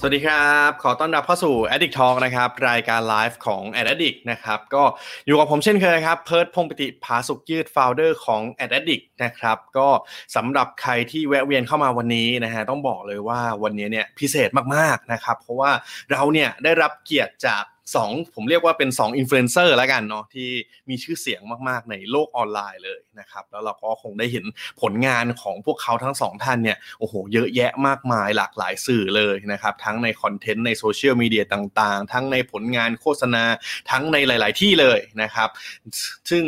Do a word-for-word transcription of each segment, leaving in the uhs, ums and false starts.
สวัสดีครับขอต้อนรับเข้าสู่ Addict Talk นะครับรายการไลฟ์ของ Addict นะครับก็อยู่กับผมเช่นเคยครับเพิร์ทพงษ์ปิติผาสุกยืด founder ของ Addict นะครับก็สำหรับใครที่แวะเวียนเข้ามาวันนี้นะฮะต้องบอกเลยว่าวันนี้เนี่ยพิเศษมากๆนะครับเพราะว่าเราเนี่ยได้รับเกียรติจากสองผมเรียกว่าเป็นสองอินฟลูเอนเซอร์แล้วกันเนาะที่มีชื่อเสียงมากๆในโลกออนไลน์เลยนะครับแล้วเราก็คงได้เห็นผลงานของพวกเขาทั้งสองท่านเนี่ยโอ้โหเยอะแยะมากมายหลากหลายสื่อเลยนะครับทั้งในคอนเทนต์ในโซเชียลมีเดียต่างๆทั้งในผลงานโฆษณาทั้งในหลายๆที่เลยนะครับซึ่ง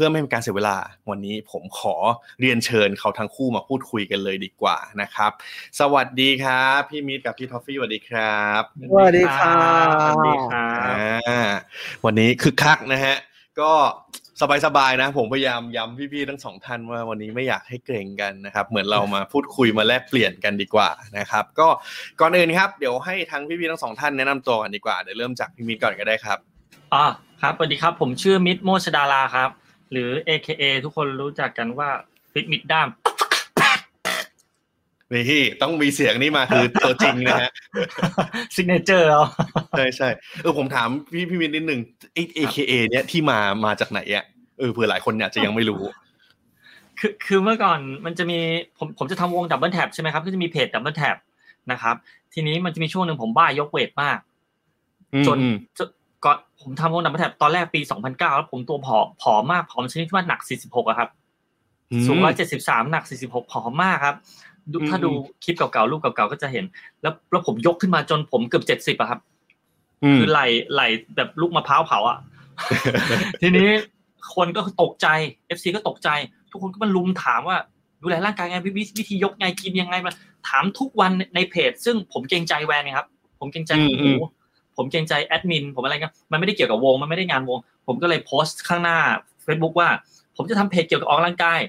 เพื่อไม่ให้การเสียเวลาวันนี้ผมขอเรียนเชิญเขาทั้งคู่มาพูดคุยกันเลยดีกว่านะครับสวัสดีครับพี่มิตรกับพี่ทอฟฟี่สวัสดีครับสวัสดีครับสวัสดีครับวันนี้คึกคักนะฮะก็สบายๆนะผมพยายามย้ำพี่ๆทั้งสองท่านว่าวันนี้ไม่อยากให้เกรงกันนะครับเหมือนเรามาพูดคุยมาแลกเปลี่ยนกันดีกว่านะครับก็ก่อนอื่นครับเดี๋ยวให้ทั้งพี่ๆทั้งสองท่านแนะนำตัวกันดีกว่าเดี๋ยวเริ่มจากพี่มิตรก่อนก็ได้ครับอ๋อครับสวัสดีครับผมชื่อมิตรโมชดาราครับหรือ เอ เค เอ ทุกคนรู้จักกันว่าฟิตมิดด้ามนี่ต้องมีเสียงนี้มาคือตัวจริงนะฮะซิกเนเจอร์เอาใช่ใช่เออผมถามพี่พี่มิดนิดหนึ่ง เอ เค เอ เนี่ยที่มามาจากไหนอ่ะเออเผื่อหลายคนเนี่ยจะยังไม่รู้คือคือเมื่อก่อนมันจะมีผมผมจะทำวง Double Tap ใช่ไหมครับก็จะมีเพจ Double Tap นะครับทีนี้มันจะมีช่วงหนึ่งผมบ้ายกเวทมากจนก่อนผมทำวงดับเบิ้ลแท็บตอนแรกปีสองพันเก้าแล้วผมตัวผอมผอมมากผอมชนิดที่ว่าหนักสี่สิบหกอะครับสูงหนึ่งร้อยเจ็ดสิบสามหนักสี่สิบหกผอมมากครับถ้าดูคลิปเก่าๆรูปเก่าๆก็จะเห็นแล้วแล้วผมยกขึ้นมาจนผมเกือบเจ็ดสิบอะครับคือไหล่ไหล่แบบลูกมะพร้าวเผาอะทีนี้คนก็ตกใจ เอฟ ซี ก็ตกใจทุกคนก็มาลุมถามว่าดูแลร่างกายไงวิธียกไงกินยังไงมาถามทุกวันในเพจซึ่งผมเกรงใจแวนไงครับผมเกรงใจโอ้ผมเกรงใจแอดมินผมอะไรกันมันไม่ได้เกี่ยวกับวงมันไม่ได้งานวงผมก็เลยโพสต์ข้างหน้า Facebook ว่าผมจะทำเพจเกี่ยวกับออกกำลังกาย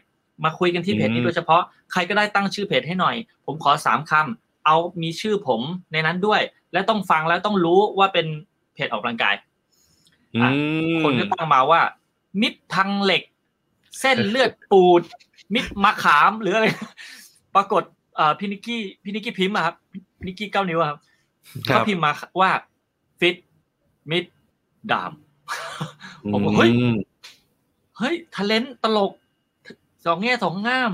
มาคุยกันที่เพจนี้โดยเฉพาะใครก็ได้ตั้งชื่อเพจให้หน่อยผมขอสามคำเอามีชื่อผมในนั้นด้วยและต้องฟังแล้วต้องรู้ว่าเป็นเพจออกกำลังกายคนก็ตั้งมาว่ามิตรพังเหล็กเส้นเลือดปูดมิตรมะขามหรืออะไรปรากฏพี่นิกกี้พี่นิกกี้พิมพ์มาครับพี่นิกกี้เก้านิ้วครับเขาพิมพ์มาว่าฟิตมิดดามผมบอกเฮ้ยเฮ้ยทาเลนต์ตลกสองแง่สองง่าม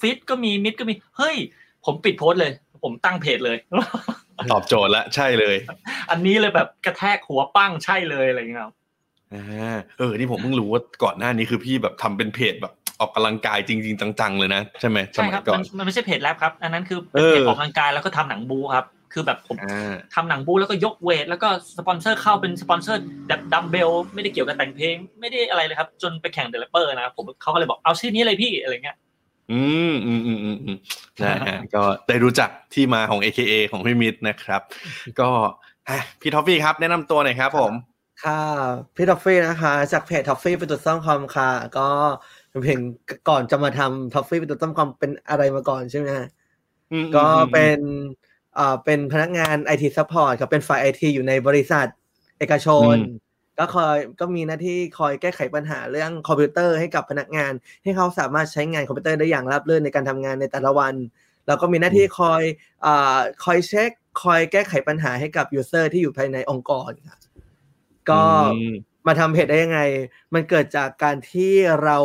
ฟิตก็มีมิดก็มีเฮ้ยผมปิดโพสต์เลยผมตั้งเพจเลยตอบโจทย์ละใช่เลยอันนี้เลยแบบกระแทกหัวปั้งใช่เลยอะไรอย่างเงี้ยครับเออนี่ผมเพิ่งรู้ว่าก่อนหน้านี้คือพี่แบบทำเป็นเพจแบบออกกำลังกายจริงๆจังๆเลยนะใช่ไหมใช่ครับมันไม่ใช่เพจแรปครับอันนั้นคือเป็นเพจออกกำลังกายแล้วก็ทำหนังบูครับคือแบบผมทำหนังบูแล้วก็ยกเวทแล้วก็สปอนเซอร์เข้าเป็นสปอนเซอร์แบบดัมเบลไม่ได้เกี่ยวกับแต่งเพลงไม่ได้อะไรเลยครับจนไปแข่งเดเวลลอปเปอร์นะครับผมเขาก็เลยบอกเอาชื่อนี้เลยพี่อะไรเงี้ยอืมอืมอืมอืมนะฮะก็ได้รู้จักที่มาของ เอ เค เอ ของพี่มิตรนะครับก็พี่ท็อฟฟี่ครับแนะนำตัวหน่อยครับผมค่ะพี่ท็อฟฟี่นะคะจากเพจท็อฟฟี่เป็นตัวสร้างความค่ะก็เพียงก่อนจะมาทำท็อฟฟี่เป็นตัวสร้างความเป็นอะไรมาก่อนใช่ไหมฮะก็เป็นอ่าเป็นพนักงาน ไอ ที support ครับเป็นฝ่าย ไอ ที อยู่ในบริษัทเอกชนก็คอยก็มีหน้าที่คอยแก้ไขปัญหาเรื่องคอมพิวเตอร์ให้กับพนักงานให้เขาสามารถใช้งานคอมพิวเตอร์ได้อย่างราบรื่นในการทำงานในแต่ละวันแล้วก็มีหน้าที่คอยอ่าคอยเช็คคอยแก้ไขปัญหาให้กับ user ที่อยู่ภายในองค์กรครับก็มาทำเพจได้ยังไงมันเกิดจากการที่เรา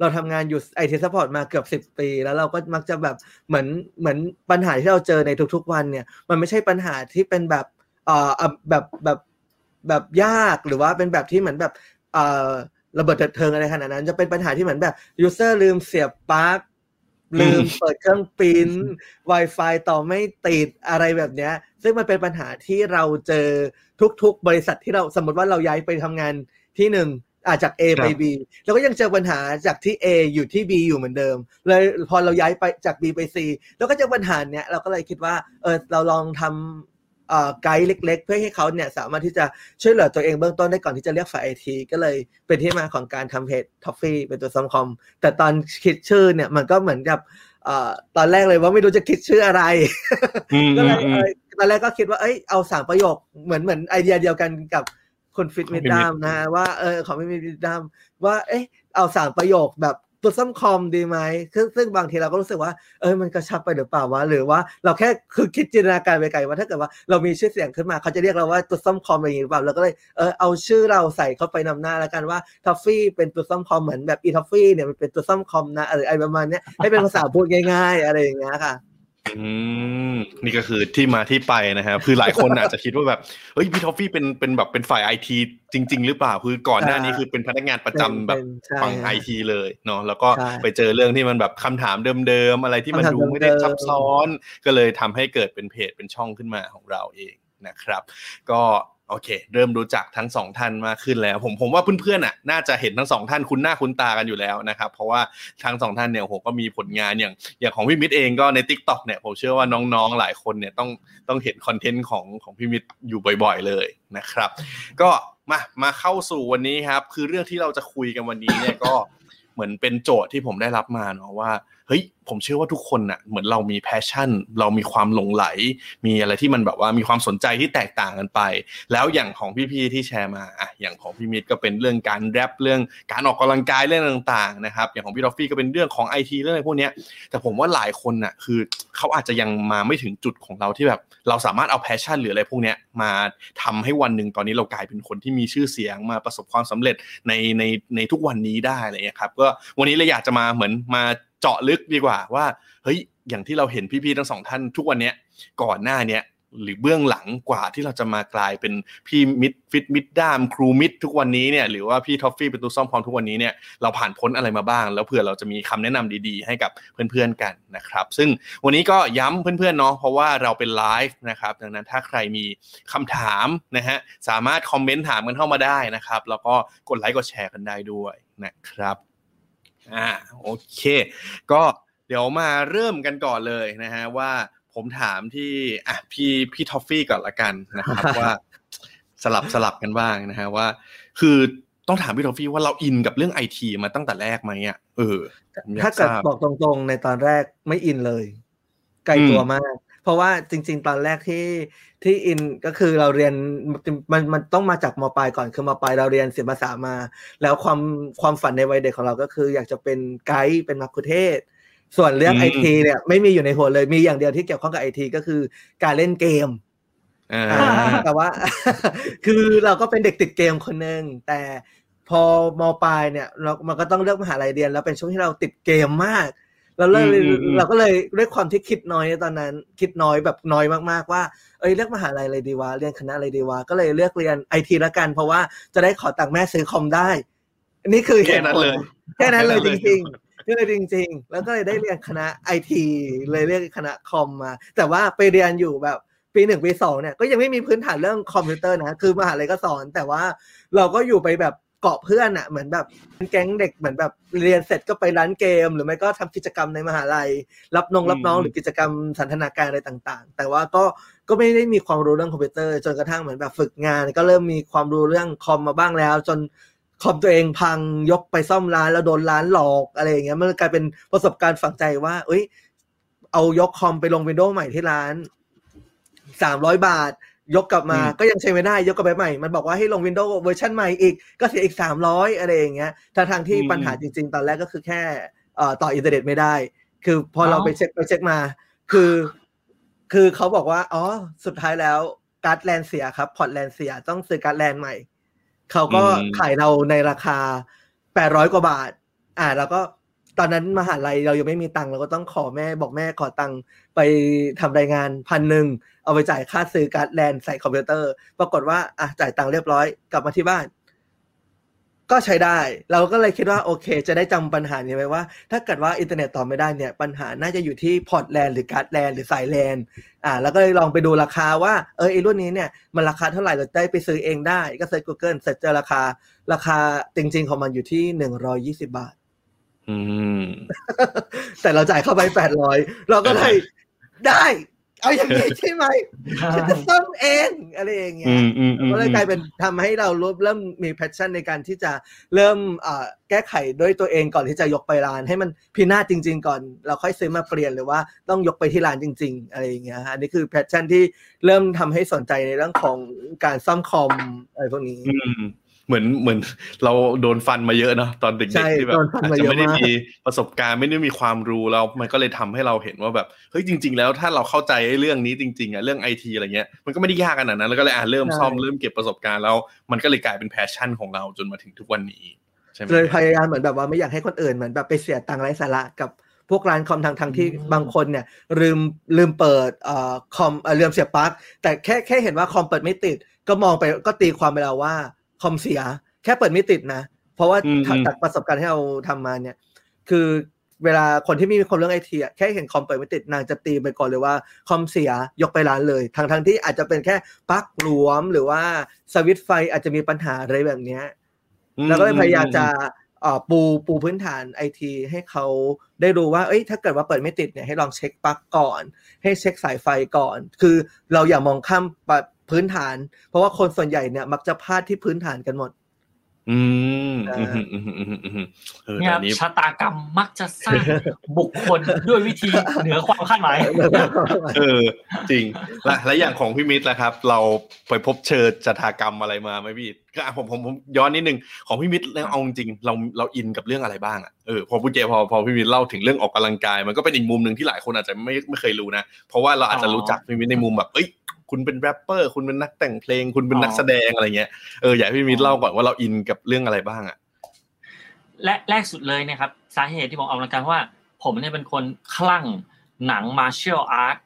เราทำงานอยู่ ไอ ที Support มาเกือบสิบปีแล้วเราก็มักจะแบบเหมือนเหมือนปัญหาที่เราเจอในทุกๆวันเนี่ยมันไม่ใช่ปัญหาที่เป็นแบบเอ่อแบบแบบแบบยากหรือว่าเป็นแบบที่เหมือนแบบเอ่อระเบิดเถิดเทิงอะไรขนาดนั้นจะเป็นปัญหาที่เหมือนแบบ user ลืมเสียบปลั๊กลืมเปิดเครื่องปริ้น Wi-Fi ต่อไม่ติดอะไรแบบเนี้ยซึ่งมันเป็นปัญหาที่เราเจอทุกๆบริษัทที่เราสมมติว่าเราย้ายไปทำงานที่หนึ่งอาจจาก A ไป B แล้วก็ยังเจอปัญหาจากที่ A อยู่ที่ B อยู่เหมือนเดิมเลยพอเราย้ายไปจาก B ไป C แล้วก็เจอปัญหาเนี้ยเราก็เลยคิดว่าเออเราลองทำ ไกด์เล็กๆเพื่อให้เขาเนี่ยสามารถที่จะช่วยเหลือตัวเองเบื้องต้นได้ก่อนที่จะเรียกฝ่ายไอทีก็เลยเป็นที่มาของการทำเพจท็อฟฟี่เป็นตัวซัมคอมแต่ตอนคิดชื่อเนี่ยมันก็เหมือนกับตอนแรกเลยว่าไม่รู้จะคิดชื่ออะไรก็เลยตอนแรกก็คิดว่าเอ้ยเอาสามประโยคเหมือนเหมือนไอเดียเดียวกันกับคนฟิตเมดดามนะว่าเออของฟิตเมดดามว่าเอ้ยเอาสามประโยคแบบตัวซัมคอมดีไหมซึ่งบางทีเราก็รู้สึกว่าเออมันกระชับไปหรือเปล่าวะหรือว่าเราแค่คือคิดจินตนาการไปไกลว่าถ้าเกิดว่าเรามีชื่อเสียงขึ้นมาเขาจะเรียกเราว่าตัวซัมคอมอะไรอย่างนี้หรือเปล่าเราก็เลยเออเอาชื่อเราใส่เข้าไปนำหน้าแล้วกันว่าทัฟฟี่เป็นตัวซัมคอมเหมือนแบบอีทัฟฟี่เนี่ยมันเป็นตัวซัมคอมนะหรืออะไรประมาณนี้ให้เป็นภาษาพูดง่ายๆอะไรอย่างเงี้ยค่ะอืมนี่ก็คือที่มาที่ไปนะฮะคือหลายคนอาจจะคิดว่าแบบเฮ้ยพี่ท็อฟฟี่เป็นเป็นแบบเป็นฝ่าย ไอ ที จริงๆหรือเปล่าคือก่อนหน้านี้คือเป็นพนักงานประจำแบบฝั่ง ไอ ที เลยเนาะแล้วก็ไปเจอเรื่องที่มันแบบคำถามเดิมๆอะไรที่มันดูไม่ได้ซับซ้อนก็เลยทำให้เกิดเป็นเพจเป็นช่องขึ้นมาของเราเองนะครับก็โอเคเริ่มรู้จักทั้งสองท่านมากขึ้นแล้วผมผมว่าเพื่อนๆอ่ะน่าจะเห็นทั้งสองท่านคุ้นหน้าคุ้นตากันอยู่แล้วนะครับเพราะว่าทั้งสองท่านเนี่ยโอ้โหก็มีผลงานอย่างอย่างของพี่มิตรเองก็ใน TikTok เนี่ยผมเชื่อว่าน้องๆหลายคนเนี่ยต้องต้องเห็นคอนเทนต์ของของพี่มิตรอยู่บ่อยๆเลยนะครับก็มามาเข้าสู่วันนี้ครับคือเรื่องที่เราจะคุยกันวันนี้เนี่ยก็เหมือนเป็นโจทย์ที่ผมได้รับมาเนาะว่าเฮ้ยผมเชื่อว่าทุกคนน่ะเหมือนเรามีแพชชั่นเรามีความหลงไหลมีอะไรที่มันแบบว่ามีความสนใจที่แตกต่างกันไปแล้วอย่างของพี่ๆที่แชร์มาอ่ะอย่างของพี่มิตรก็เป็นเรื่องการแรปเรื่องการออกกำลังกายเรื่องต่างๆนะครับอย่างของพี่ท็อฟฟี่ก็เป็นเรื่องของ ไอ ที เรื่องอะไรพวกเนี้ยแต่ผมว่าหลายคนน่ะคือเขาอาจจะยังมาไม่ถึงจุดของเราที่แบบเราสามารถเอาแพชชั่นหรืออะไรพวกเนี้ยมาทำให้วันนึงตอนนี้เรากลายเป็นคนที่มีชื่อเสียงมาประสบความสำเร็จในในในทุกวันนี้ได้อะไรเงี้ยครับก็วันนี้เราอยากจะมาเหมือนมาเจาะลึกดีกว่าว่าเฮ้ยอย่างที่เราเห็นพี่ๆทั้งสองท่านทุกวันเนี้ยก่อนหน้าเนี้ยหรือเบื้องหลังกว่าที่เราจะมากลายเป็นพี่มิตรฟิตมิตรด้ามครูมิตรทุกวันนี้เนี่ยหรือว่าพี่ท็อฟฟี่เป็นตัวซ่อมพร้อมทุกวันนี้เนี่ยเราผ่านพ้นอะไรมาบ้างแล้วเผื่อเราจะมีคำแนะนำดีๆให้กับเพื่อนๆกันนะครับซึ่งวันนี้ก็ย้ำเพื่อนๆเนาะเพราะว่าเราเป็นไลฟ์นะครับดังนั้นถ้าใครมีคำถามนะฮะสามารถคอมเมนต์ถามกันเข้ามาได้นะครับแล้วก็กดไลค์กดแชร์กันได้ด้วยนะครับอ่าโอเคก็เดี๋ยวมาเริ่มกันก่อนเลยนะฮะว่าผมถามที่อ่ะพี่พี่ท็อฟฟี่ก่อนละกันนะครับว่าสลับสลับกันบ้างนะฮะว่าคือต้องถามพี่ท็อฟฟี่ว่าเราอินกับเรื่อง ไอ ที มาตั้งแต่แรกมั้ยอ่ะเออถ้าเกิดบอกตรงๆในตอนแรกไม่อินเลยไกลตัวมากเพราะว่าจริงๆตอนแรกที่ที่อินก็คือเราเรียนมันมันต้องมาจากมปลายก่อนคือมปลายเราเรียนศิลปศาสตร์มาแล้วความความฝันในวัยเด็กของเราก็คืออยากจะเป็นไกด์เป็นมัคคุเทศก์ส่วนเรื่อง ไอ ที เนี่ยไม่มีอยู่ในหัวเลยมีอย่างเดียวที่เกี่ยวข้องกับ ไอ ที ก็คือการเล่นเกมแต่ว่าคือเราก็เป็นเด็กติดเกมคนนึงแต่พอมปลายเนี่ยเรามันก็ต้องเลือกมหาลัยเรียนแล้วเป็นช่วงที่เราติดเกมมากเราเลยเราก็เลยด้วยความที่คิดน้อยตอนนั้นคิดน้อยแบบน้อยมากๆว่าเอ้ยเลือกมหาลัยอะไรดีวะเรียนคณะอะไรดีวะก็เลยเลือกเรียน ไอ ที ละกันเพราะว่าจะได้ขอตังค์แม่ซื้อคอมได้นี่คือแค่นั้นเลยแค่นั้นเลยจริงๆนี่เลยจริงๆแล้วก็เลยได้เรียนคณะ ไอ ที เลยเรียกคณะคอมมาแต่ว่าไปเรียนอยู่แบบปีหนึ่งปีสองเนี่ยก็ยังไม่มีพื้นฐานเรื่องคอมพิวเตอร์นะคือมหาลัยก็สอนแต่ว่าเราก็อยู่ไปแบบเกาะเพื่อนอ่ะเหมือนแบบเป็นแก๊งเด็กเหมือนแบบเรียนเสร็จก็ไปร้านเกมหรือไม่ก็ทำกิจกรรมในมหาลัยรับน้องรับน้องหรือกิจกรรมสันทนาการอะไรต่างๆแต่ว่าก็ก็ไม่ได้มีความรู้เรื่องคอมพิวเตอร์จนกระทั่งเหมือนแบบฝึกงานก็เริ่มมีความรู้เรื่องคอมมาบ้างแล้วจนคอมตัวเองพังยกไปซ่อมร้านแล้วโดนร้านหลอกอะไรอย่างเงี้ยมันกลายเป็นประสบการณ์ฝังใจว่าเอ้ยเอายกคอมไปลงวินโดว์ใหม่ที่ร้านสามร้อยบาทยกกลับมาก็ยังใช้ไม่ได้ยกกลับไปใหม่มันบอกว่าให้ลง Windows เวอร์ชันใหม่อีกก็เสียอีกสามร้อยอะไรอย่างเงี้ยทั้งทางที่ปัญหาจริงๆตอนแรกก็คือแค่เอ่อต่ออินเทอร์เน็ตไม่ได้คือพอเราไปเช็คไปเช็คมาคือคือเขาบอกว่าอ๋อสุดท้ายแล้วการ์ดแลนเสียครับพอร์ตแลนเสียต้องซื้อการ์ดแลนใหม่เขาก็ขายเราในราคาแปดร้อยกว่าบาทอ่าแล้วก็ตอนนั้นมหาลัยเรายังไม่มีตังค์เราก็ต้องขอแม่บอกแม่ขอตังค์ไปทำรายงาน หนึ่งพัน เอาไปจ่ายค่าซื้อการ์ดแลนใส่คอมพิวเตอร์ปรากฏว่าอ่ะจ่ายตังค์เรียบร้อยกลับมาที่บ้านก็ใช้ได้เราก็เลยคิดว่าโอเคจะได้จำปัญหานี้ไว้ว่าถ้าเกิดว่าอินเทอร์เน็ตต่อไม่ได้เนี่ยปัญหาน่าจะอยู่ที่พอร์ตแลนหรือการ์ดแลนหรือสายแลนอ่าแล้วก็เลยลองไปดูราคาว่าเออไอ้รุ่นนี้เนี่ยมันราคาเท่าไหร่เราได้ไปซื้อเองได้ก็เซิร์ช Google เสร็จเจอราคาราคาจริงๆของมันอยู่ที่หนึ่งร้อยยี่สิบบาทแต่เราจ่ายเข้าไปแปดร้อยเราก็เลยได้ เอาอย่างนี้ใช่ไหมฉันจะซ่อมเองอะไรอย่างเงี้ยก็เลยกลายเป็นทำให้เราเริ่มมีแพชชั่นในการที่จะเริ่มแก้ไขด้วยตัวเองก่อนที่จะยกไปร้านให้มันพินาศจริงๆก่อนเราค่อยซื้อมาเปลี่ยนหรือว่าต้องยกไปที่ร้านจริงๆอะไรอย่างเงี้ยอันนี้คือแพชชั่นที่เริ่มทำให้สนใจในเรื่องของการซ่อมคอมอะไรพวกนี้เหมือนเหมือนเราโดนฟันมาเยอะเนาะตอนเด็กๆที่แบบอาจจะไม่ได้มีประสบการณ์ไม่ได้มีความรู้แล้วมันก็เลยทำให้เราเห็นว่าแบบเฮ้ยจริงๆแล้วถ้าเราเข้าใจเรื่องนี้จริงๆอ่ะเรื่อง ไอ ที อะไรเงี้ยมันก็ไม่ได้ยากขนาดนั้นแล้วก็เลยอ่ะเริ่มซ่อมเริ่มเก็บประสบการณ์แล้วมันก็เลยกลายเป็นแพชชั่นของเราจนมาถึงทุกวันนี้ใช่มั้ยเลยพยายามเหมือนแบบว่าไม่อยากให้คนอื่นเหมือนแบบไปเสียตังค์ไร้สาระกับพวกร้านคอมทางทางที่บางคนเนี่ยลืมลืมเปิดเอ่อคอมเอ่อลืมเสียบปลั๊กแต่แค่แค่เห็นว่าคอมเปิดไม่ติดก็มองไปก็ตีความไปแล้วว่าคอมเสียแค่เปิดไม่ติดนะเพราะว่าจากประสบการณ์ที่เราทำมาเนี่ยคือเวลาคนที่ไม่มีความรู้เรื่องไอทีอ่ะแค่เห็นคอมเปิดไม่ติดนางจะตีไปก่อนเลยว่าคอมเสียยกไปร้านเลยทั้งทั้งที่อาจจะเป็นแค่ปลั๊กหลวมหรือว่าสวิตช์ไฟอาจจะมีปัญหาอะไรแบบเนี้ยแล้วก็เลยพยายามจะเอ่อปูปูพื้นฐาน ไอ ที ให้เขาได้รู้ว่าเอ้ยถ้าเกิดว่าเปิดไม่ติดเนี่ยให้ลองเช็คปลั๊กก่อนให้เช็คสายไฟก่อนคือเราอย่ามองข้ามพื้นฐานเพราะว่าคนส่วนใหญ่เนี่ยมักจะพลาดที่พื้นฐานกันหมดอืมชะตากรรมมักจะสร้างบุคคลด้วยวิธีเหนือความคาดหมายเออจริงและและอย่างของพี่มิตรนะครับเราไปพบเจอชะตากรรมอะไรมาไหมพี่ก็ผมผมผมย้อนนิดนึงของพี่มิตรแล้วเอาจริงเราเราอินกับเรื่องอะไรบ้างอ่ะเออพอพูดเจพอพอพี่มิตรเล่าถึงเรื่องออกกำลังกายมันก็เป็นอีกมุมนึงที่หลายคนอาจจะไม่ไม่เคยรู้นะเพราะว่าเราอาจจะรู้จักพี่มิตรในมุมแบบเอ้ยคุณเป็นแรปเปอร์คุณเป็นนักแต่งเพลงคุณเป็นนักแสดงอะไรเงี้ยเอออยากให้พี่มิตรเล่าก่อนว่าเราอินกับเรื่องอะไรบ้างอ่ะและแรกสุดเลยนะครับสาเหตุที่ผมออกกำลังกายเพราะว่าผมเนี่ยเป็นคนคลั่งหนัง Martial Art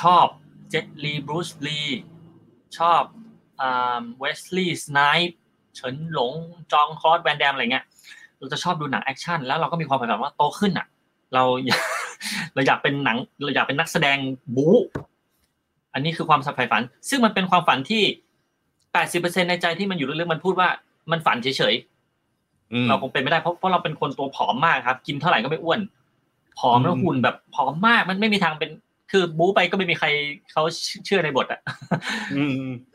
ชอบ Jet Li Bruce Lee ชอบอ่า Wesley Snipes เฉินหลงจองคลอสแวนแดมอะไรเงี้ยเราจะชอบดูหนังแอคชั่นแล้วเราก็มีความฝันว่าโตขึ้นอ่ะเราอยากเราอยากเป็นหนังเราอยากเป็นนักแสดงบู๊อันนี้คือความฝันซึ่งมันเป็นความฝันที่ แปดสิบเปอร์เซ็นต์ ในใจที่มันอยู่ลึกๆมันพูดว่ามันฝันเฉยๆเราคงเป็นไม่ได้เพราะเพราะเราเป็นคนตัวผอมมากครับกินเท่าไหร่ก็ไม่อ้วนผอมแล้วหุ่นแบบผอมมากมันไม่มีทางเป็นคือบู๊ไปก็ไม่มีใครเขาเชื่อในบทอ่ะ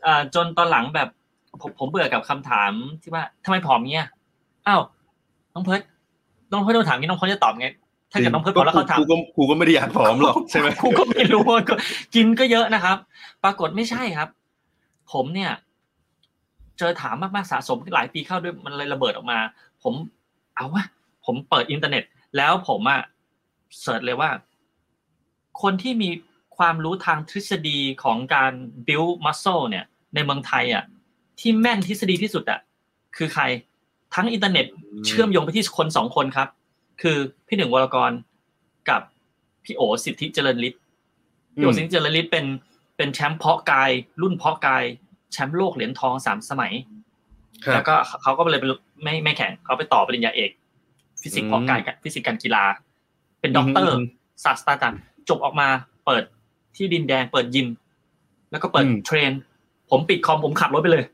อ่าจนตอนหลังแบบผมผมเบื่อกับคำถามที่ว่าทำไมผอมเงี้ยอ้าวน้องเพิร์ทน้องเพิร์ทโดนถามงี้น้องเพิร์ทจะตอบไงถ้าเกิดน้องเพิร์ทพอแล้วเขาถามกูก็กูก็ไม่ได้อยากผอมหรอกใช่ไหมกูก็ไม่รู้ก็กินก็เยอะนะครับปรากฏไม่ใช่ครับผมเนี่ยเจอถามมากๆสะสมหลายปีเข้าด้วยมันเลยระเบิดออกมาผมเอาวะผมเปิดอินเทอร์เน็ตแล้วผมอ่ะเสิร์ชเลยว่าคนที่มีความรู้ทางทฤษฎีของการ build muscle เนี่ยในเมืองไทยอ่ะที่แม่นทฤษฎีที่สุดอ่ะคือใครทั้งอินเทอร์เน็ตเชื่อมโยงไปที่คนสองคนครับคือพี่หนึ่งวรกรกับพี่โอสิทธิเจริญฤทธิ์พี่โอสิทธิเจริญฤทธิ์เป็นเป็นแชมป์เพาะกายรุ่นเพาะกายแชมป์โลกเหรียญทองสามสมัยแล้วก็เขาก็เลยไม่ไม่แข่งเขาไปต่อปริญญาเอกฟิสิกส์เพาะกายฟิสิกส์การกีฬาเป็นด็อกเตอร์ศาสตราจารย์จบออกมาเปิดที่ดินแดงเปิดยิมแล้วก็เปิดเทรนผมปิดคอมผมขับรถไปเลย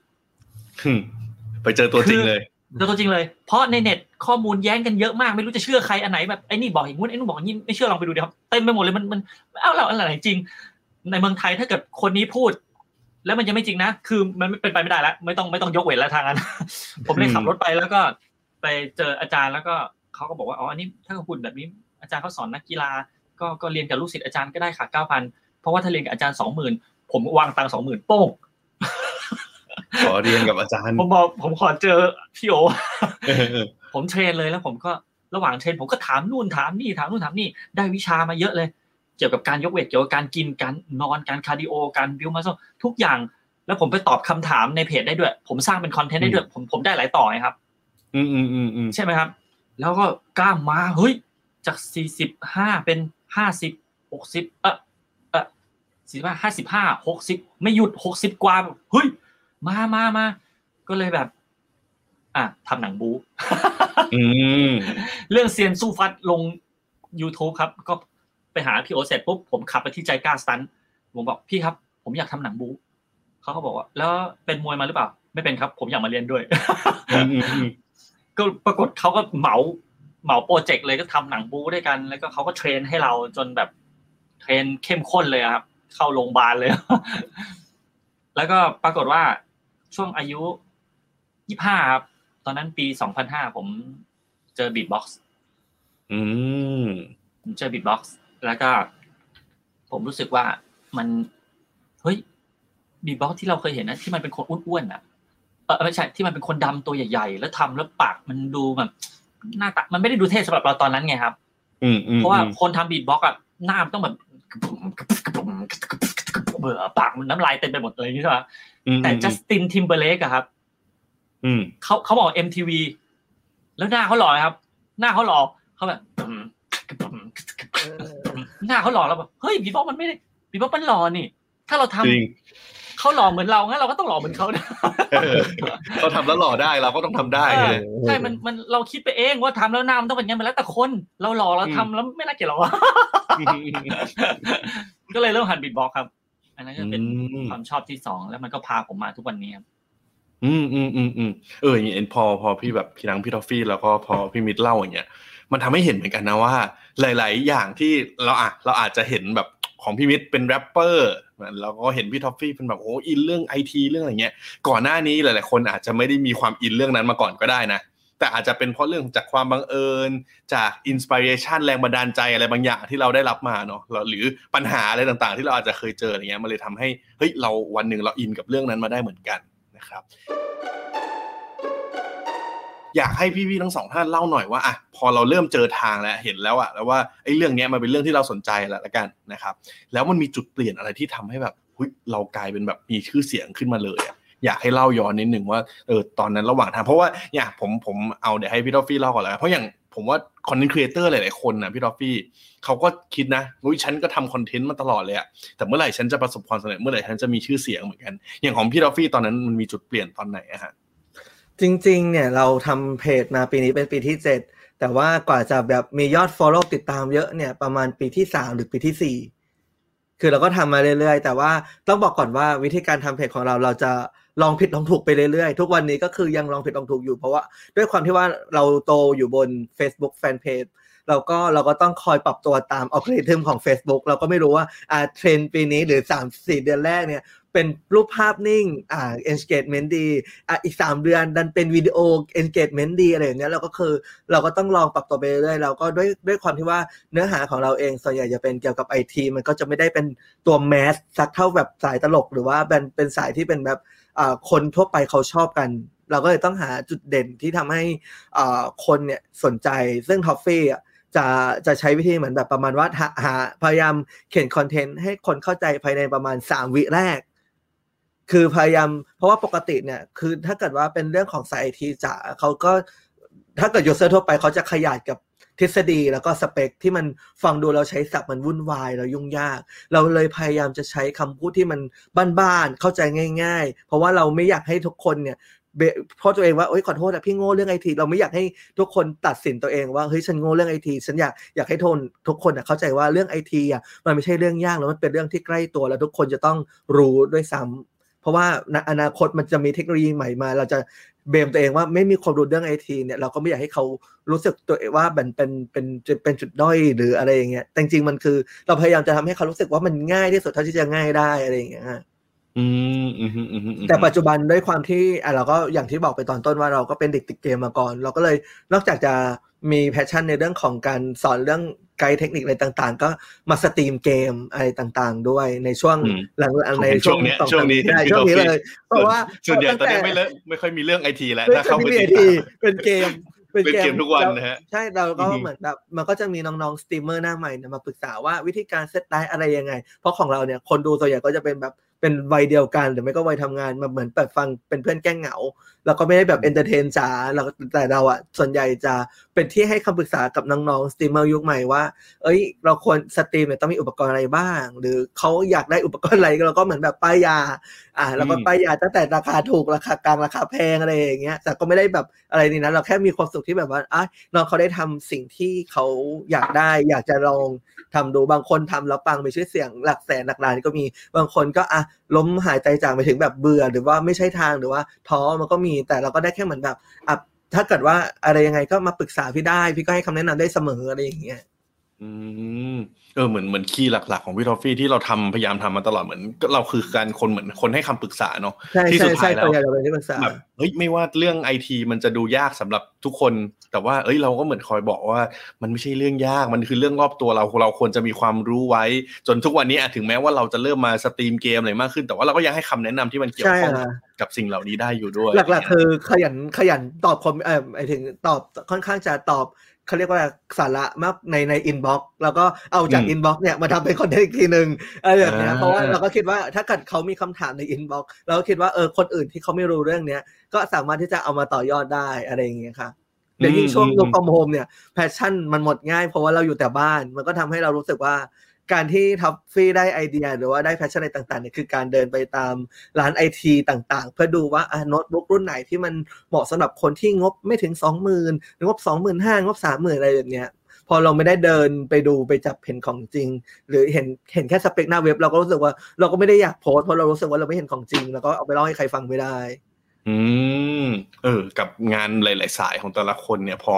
ไปเจอตัวจริงเลยแล้วตัวจริงเลยเพราะในเน็ตข้อมูลแย้งกันเยอะมากไม่รู้จะเชื่อใครอันไหนแบบไอ้นี่บอกอย่างงู้นไอ้นู่นบอกอย่างงี้ไม่เชื่อลองไปดูดิครับเต็มไปหมดเลยมันมันเอ้าเราอันไหนจริงในเมืองไทยถ้าเกิดคนนี้พูดแล้วมันจะไม่จริงนะคือมันเป็นไปไม่ได้แล้วไม่ต้องไม่ต้องยกเว้นแล้วทางนั้นผมเลยขับรถไปแล้วก็ไปเจออาจารย์แล้วก็เค้าก็บอกว่าอ๋ออันนี้ถ้าคุณแบบนี้อาจารย์เค้าสอนนักกีฬาก็ก็เรียนกับลูกศิษย์อาจารย์ก็ได้ค่ะ เก้าพัน เพราะว่าถ้าเรียนกับอาจารย์ สองหมื่น ผมวางตังค์ สองหมื่น โป้งขอเรียนกับอาจารย์ผมบอกผมขอเจอพี่โอผมเทรนเลยแล้วผมก็ระหว่างเทรนผมก็ถามนู่นถามนี่ถามนู่นถามนี่ได้วิชามาเยอะเลยเกี่ยวกับการยกเวทเกี่ยวกับการกินการนอนการคาร์ดิโอการบิวมัสเซลทุกอย่างแล้วผมไปตอบคำถามในเพจได้ด้วยผมสร้างเป็นคอนเทนต์ได้ด้วยผมผมได้หลายต่อครับอืมอืมอืมอืมใช่ไหมครับแล้วก็กล้ามมาเฮ้ยจากสี่สิบห้าเป็นห้าสิบหกสิบเออเออสี่สิบห้าห้าสิบห้าหกสิบไม่หยุดหกสิบกว่าเฮ้ยมามามาก็เลยแบบอ่ะทำหนังบู๊เรื่องเซียนสู้ฟัดลง YouTube ครับก็ไปหาพี่โอเสร็จปุ๊บผมขับไปที่ใจกล้าสตันผมบอกพี่ครับผมอยากทำหนังบู๊เขาก็บอกว่าแล้วเป็นมวยมาหรือเปล่าไม่เป็นครับผมอยากมาเรียนด้วยก็ปรากฏเขาก็เหมาเหมาโปรเจกต์เลยก็ทำหนังบู๊ด้วยกันแล้วก็เขาก็เทรนให้เราจนแบบ เทรนเข้มข้นเลยครับเข้าโรงพยาบาลเลยแล้วก็ปรากฏว่าช่วงอายุยี่สิบห้าครับตอนนั้นปีสองพันห้าผมเจอบีทบ็อกซ์อืมผมเจอบีทบ็อกซ์แล้วก็ผมรู้สึกว่ามันเฮ้ยบีทบ็อกซ์ที่เราเคยเห็นนะที่มันเป็นคนอ้วนๆอ่ะเออไม่ใช่ที่มันเป็นคนดำตัวใหญ่ๆแล้วทำแล้วปากมันดูแบบหน้าตามันไม่ได้ดูเท่สำหรับเราตอนนั้นไงครับเพราะว่าคนทำบีทบ็อกซ์อ่ะหน้ามันต้องแบบกระปุกกระปุกกระปุกเบื่อปากมันน้ำลายเต็มไปหมดเลยนี่ใช่ไหมแต่จัสตินทิมเบอร์เลกอะครับเขาเขาบอก เอ็ม ที วี แล้วหน้าเขาหล่อครับหน้าเขาหล่อเขาแบบหน้าเขาหล่อแล้วแบบเฮ้ยบีทบ็อกซ์มันไม่ได้บีทบ็อกซ์มันหล่อนี่ถ้าเราทำเขาหล่อเหมือนเรางั้นเราก็ต้องหล่อเหมือนเขานะเขาทำแล้วหล่อได้เราก็ต้องทำได้ใช่มันมันเราคิดไปเองว่าทำแล้วหน้ามันต้องเป็นยังไงแล้วแต่คนเราหล่อเราทำแล้วไม่น่าเกลียดหรอกก็เลยเริ่มหัดบีทบ็อกซ์ครับอันนั้นก็เป็นความชอบที่สองแล้วมันก็พาผมมาทุกวันนี้ครับอืมอืมอืมอืมเอออย่างนี้พอพอพี่แบบพี่นังพี่ทอฟฟี่แล้วก็พอพี่มิดเล่าอย่างเงี้ยมันทำให้เห็นเหมือนกันนะว่าหลายๆอย่างที่เราอะเราอาจจะเห็นแบบของพี่มิดเป็นแรปเปอร์แล้วก็เห็นพี่ทอฟฟี่เป็นแบบโอ้อินเรื่องไอทีเรื่องอะไรเงี้ยก่อนหน้านี้หลายๆคนอาจจะไม่ได้มีความอินเรื่องนั้นมาก่อนก็ได้นะแต่อาจจะเป็นเพราะเรื่องจากความบังเอิญจากอินสปิเรชันแรงบันดาลใจอะไรบางอย่างที่เราได้รับมาเนาะหรือปัญหาอะไรต่างๆที่เราอาจจะเคยเจออย่างเงี้ยมันเลยทำให้เฮ้ยเราวันหนึ่งเราอินกับเรื่องนั้นมาได้เหมือนกันนะครับอยากให้พี่ๆทั้งสองท่านเล่าหน่อยว่าอ่ะพอเราเริ่มเจอทางแล้วเห็นแล้วอ่ะแล้วว่าไอ้เรื่องเนี้ยมันเป็นเรื่องที่เราสนใจแล้วละกันนะครับแล้วมันมีจุดเปลี่ยนอะไรที่ทำให้แบบเฮ้ยเรากลายเป็นแบบมีชื่อเสียงขึ้นมาเลยอ่ะอยากให้เล่าย้อนนิดนึงว่าเออตอนนั้นระหว่างทางเพราะว่าเนี่ยผมผมเอาเดี๋ยวให้พี่ทอฟฟี่เล่าก่อนแล้วเพราะอย่างผมว่าคอนเทนต์ครีเอเตอร์หลายๆคนนะพี่ทอฟฟี่เขาก็คิดนะอุ้ยฉันก็ทำคอนเทนต์มาตลอดเลยอะแต่เมื่อไหร่ฉันจะประสบความสำเร็จเมื่อไหร่ฉันจะมีชื่อเสียงเหมือนกันอย่างของพี่ทอฟฟี่ตอนนั้นมันมีจุดเปลี่ยนตอนไหนอะฮะจริงๆเนี่ยเราทำเพจมาปีนี้เป็นปีที่เจ็ดแต่ว่ากว่าจะแบบมียอด follow ติดตามเยอะเนี่ยประมาณปีที่สามหรือปีที่สี่คือเราก็ทำมาเรื่อยๆแต่ว่าต้องบอกก่อนว่าวิธีการทำเพจของเราเราจะลองผิดลองถูกไปเรื่อยๆทุกวันนี้ก็คือยังลองผิดลองถูกอยู่เพราะว่าด้วยความที่ว่าเราโตอยู่บน Facebook Fanpage เราก็เราก็ต้องคอยปรับตัวตามอัลกอริทึมของ Facebook เราก็ไม่รู้ว่าอ่าเทรนด์ปีนี้หรือ สามถึงสี่ เดือนแรกเนี่ยเป็นรูปภาพนิ่งอ่า engagement ดีอ่ะอีกสามเดือนดันเป็นวิดีโอ engagement ดีอะไรอย่างเงี้ยเราก็คือเราก็ต้องลองปรับตัวไปเรื่อยๆเราก็ด้วยด้วยความที่ว่าเนื้อหาของเราเองส่วนใหญ่จะเป็นเกี่ยวกับ ไอ ที มันก็จะไม่ได้เป็นตัวแมสสักเท่าแบบสายตลกหรือว่าเป็นเป็นสายที่เป็นแบบอ่าคนทั่วไปเขาชอบกันเราก็เลยต้องหาจุดเด่นที่ทำให้อ่าคนเนี่ยสนใจซึ่งท็อฟฟี่อ่ะจะจะใช้วิธีเหมือนแบบประมาณว่าหาพยายามเขียนคอนเทนต์ให้คนเข้าใจภายในประมาณสามวิแรกคือพยายามเพราะว่าปกติเนี่ยคือถ้าเกิดว่าเป็นเรื่องของสาย ไอ ที จ๋าเขาก็ถ้าเกิดยูเซอร์ทั่วไปเขาจะขยายกับทฤษฎีแล้วก็สเปคที่มันฟังดูเราใช้ศัพท์มันวุ่นวายเรายุ่งยากเราเลยพยายามจะใช้คำพูดที่มันบ้านๆเข้าใจง่ายๆเพราะว่าเราไม่อยากให้ทุกคนเนี่ยเพราะตัวเองว่าโอ๊ยขอโทษนะพี่โง่เรื่อง ไอ ที เราไม่อยากให้ทุกคนตัดสินตัวเองว่าเฮ้ยฉันโง่เรื่อง ไอ ที ฉันอยากอยากให้ทนทุกคนนะเข้าใจว่าเรื่อง ไอ ที อ่ะมันไม่ใช่เรื่องยากแล้วมันเป็นเรื่องที่ใกล้ตัวแล้วทุกคนจะต้องรู้ด้วยซ้ำเพราะว่าอนาคตมันจะมีเทคโนโลยีใหม่มาเราจะเบมตัวเองว่าไม่มีความรู้เรื่อง ไอ ที เนี่ยเราก็ไม่อยากให้เขารู้สึกตัวเองว่ามันเป็นเป็นเป็นจุดด้อยหรืออะไรอย่างเงี้ยแต่จริงๆมันคือเราพยายามจะทำให้เขารู้สึกว่ามันง่ายที่สุดเท่าที่จะง่ายได้อะไรอย่างเงี้ยอืมอืมอืมแต่ปัจจุบันด้วยความที่อ่ะเราก็อย่างที่บอกไปตอนต้นว่าเราก็เป็นเด็กติดเกมมาก่อนเราก็เลยนอกจากจะมีแพชชั่นในเรื่องของการสอนเรื่องไกด์เทคนิคอะไรต่างๆก็มาสตรีมเกมอะไรต่างๆด้วยในช่วงหลังในช่วงนี้ช่วงนี้ช่วงนี้เลยเพราะว่าส่วนใหญ่ตอนนี้ไม่เลอะไม่ค่อยมีเรื่อง ไอ ที แล้วถ้าเข้าไปที่เป็นเกมเป็นเกมทุกวันนะฮะใช่เราก็เหมือนแบบมันก็จะมีน้องๆสตรีมเมอร์หน้าใหม่มาปรึกษาว่าวิธีการเซตไลฟ์อะไรยังไงเพราะของเราเนี่ยคนดูส่วนใหญ่ก็จะเป็นแบบเป็นวัยเดียวกันหรือไม่ก็วัยทำงานมาเหมือนเปิดฟังเป็นเพื่อนแก้เหงาแล้วก็ไม่ได้แบบเอนเตอร์เทนจ๋าเราแต่เราอ่ะส่วนใหญ่จะเป็นที่ให้คำปรึกษากับน้องๆสตรีมเมอร์ยุคใหม่ว่าเอ้ยเราควรสตรีมเนี่ยต้องมีอุปกรณ์อะไรบ้างหรือเขาอยากได้อุปกรณ์อะไรเราก็เหมือนแบบป้ายยาอ่าแล้วก็ป้ายยาตั้งแต่ราคาถูกราคากลางราคาแพงอะไรอย่างเงี้ยแต่ก็ไม่ได้แบบอะไรนี่นะเราแค่มีความสุขที่แบบว่าอ่ะน้องเขาได้ทำสิ่งที่เขาอยากได้อยากจะลองทำดูบางคนทำแล้วปังมีชื่อเสียงหลักแสนหลักล้านก็มีบางคนก็อ่ะล้มหายใจจากไปถึงแบบเบื่อหรือว่าไม่ใช่ทางหรือว่าท้อมันก็มีแต่เราก็ได้แค่เหมือนแบบอ่ะถ้าเกิดว่าอะไรยังไงก็มาปรึกษาพี่ได้พี่ก็ให้คำแนะนำได้เสมออะไรอย่างเงี้ยอืม เออเหมือนเหมือนคีย์หลักๆของพี่ทอฟฟี่ที่เราทำพยายามทำมาตลอดเหมือนเราคือการคนเหมือนคนให้คำปรึกษาเนาะที่สุดท้ายแล้วแบบเฮ้ยไม่ว่าเรื่อง ไอ ที มันจะดูยากสำหรับทุกคนแต่ว่าเอ้ยเราก็เหมือนคอยบอกว่ามันไม่ใช่เรื่องยากมันคือเรื่องรอบตัวเราเราควรจะมีความรู้ไว้จนทุกวันนี้ถึงแม้ว่าเราจะเริ่มมาสตรีมเกมอะไรมากขึ้นแต่ว่าเราก็ยังให้คำแนะนำที่มันเกี่ยวข้องกับสิ่งเหล่านี้ได้อยู่ด้วยหลักๆคือขยันขยันตอบคอมเอ่อหมายถึงตอบค่อนข้างจะตอบเขาเรียกว่าสาระมากในในอินบ็อกซ์แล้วก็เอาจากอินบ็อกซ์เนี่ยมาทำเป็นคอนเทนต์อีกทีนึงอะไรแบบนี้เพราะว่าเราก็คิดว่าถ้าเกิดเขามีคำถามในอินบ็อกซ์เราก็คิดว่าเออคนอื่นที่เขาไม่รู้เรื่องเนี้ยก็สามารถที่จะเอามาต่อยอดได้อะไรอย่างเงี้ยค่ะเดี๋ยวยิ่งช่วง work from home เนี่ยแพชชั่นมันหมดง่ายเพราะว่าเราอยู่แต่บ้านมันก็ทำให้เรารู้สึกว่าการที่ท็อปฟี่ได้ไอเดียหรือว่าได้แพชชั่นอะไรต่างๆเนี่ยคือการเดินไปตามร้าน ไอ ที ต่างๆเพื่อดูว่าโน้ตบุ๊กรุ่นไหนที่มันเหมาะสำหรับคนที่งบไม่ถึง สองหมื่น หรืองบ สองหมื่นห้าพัน งบ สามหมื่น อะไรแบบเนี้ยพอเราไม่ได้เดินไปดูไปจับเห็นของจริงหรือเห็นเห็นแค่สเปคหน้าเว็บเราก็รู้สึกว่าเราก็ไม่ได้อยากโพสเพราะเรารู้สึกว่าเราไม่เห็นของจริงแล้วก็เอาไปเล่าให้ใครฟังไม่ได้อืมเออกับงานหลายๆสายของแต่ละคนเนี่ยพอ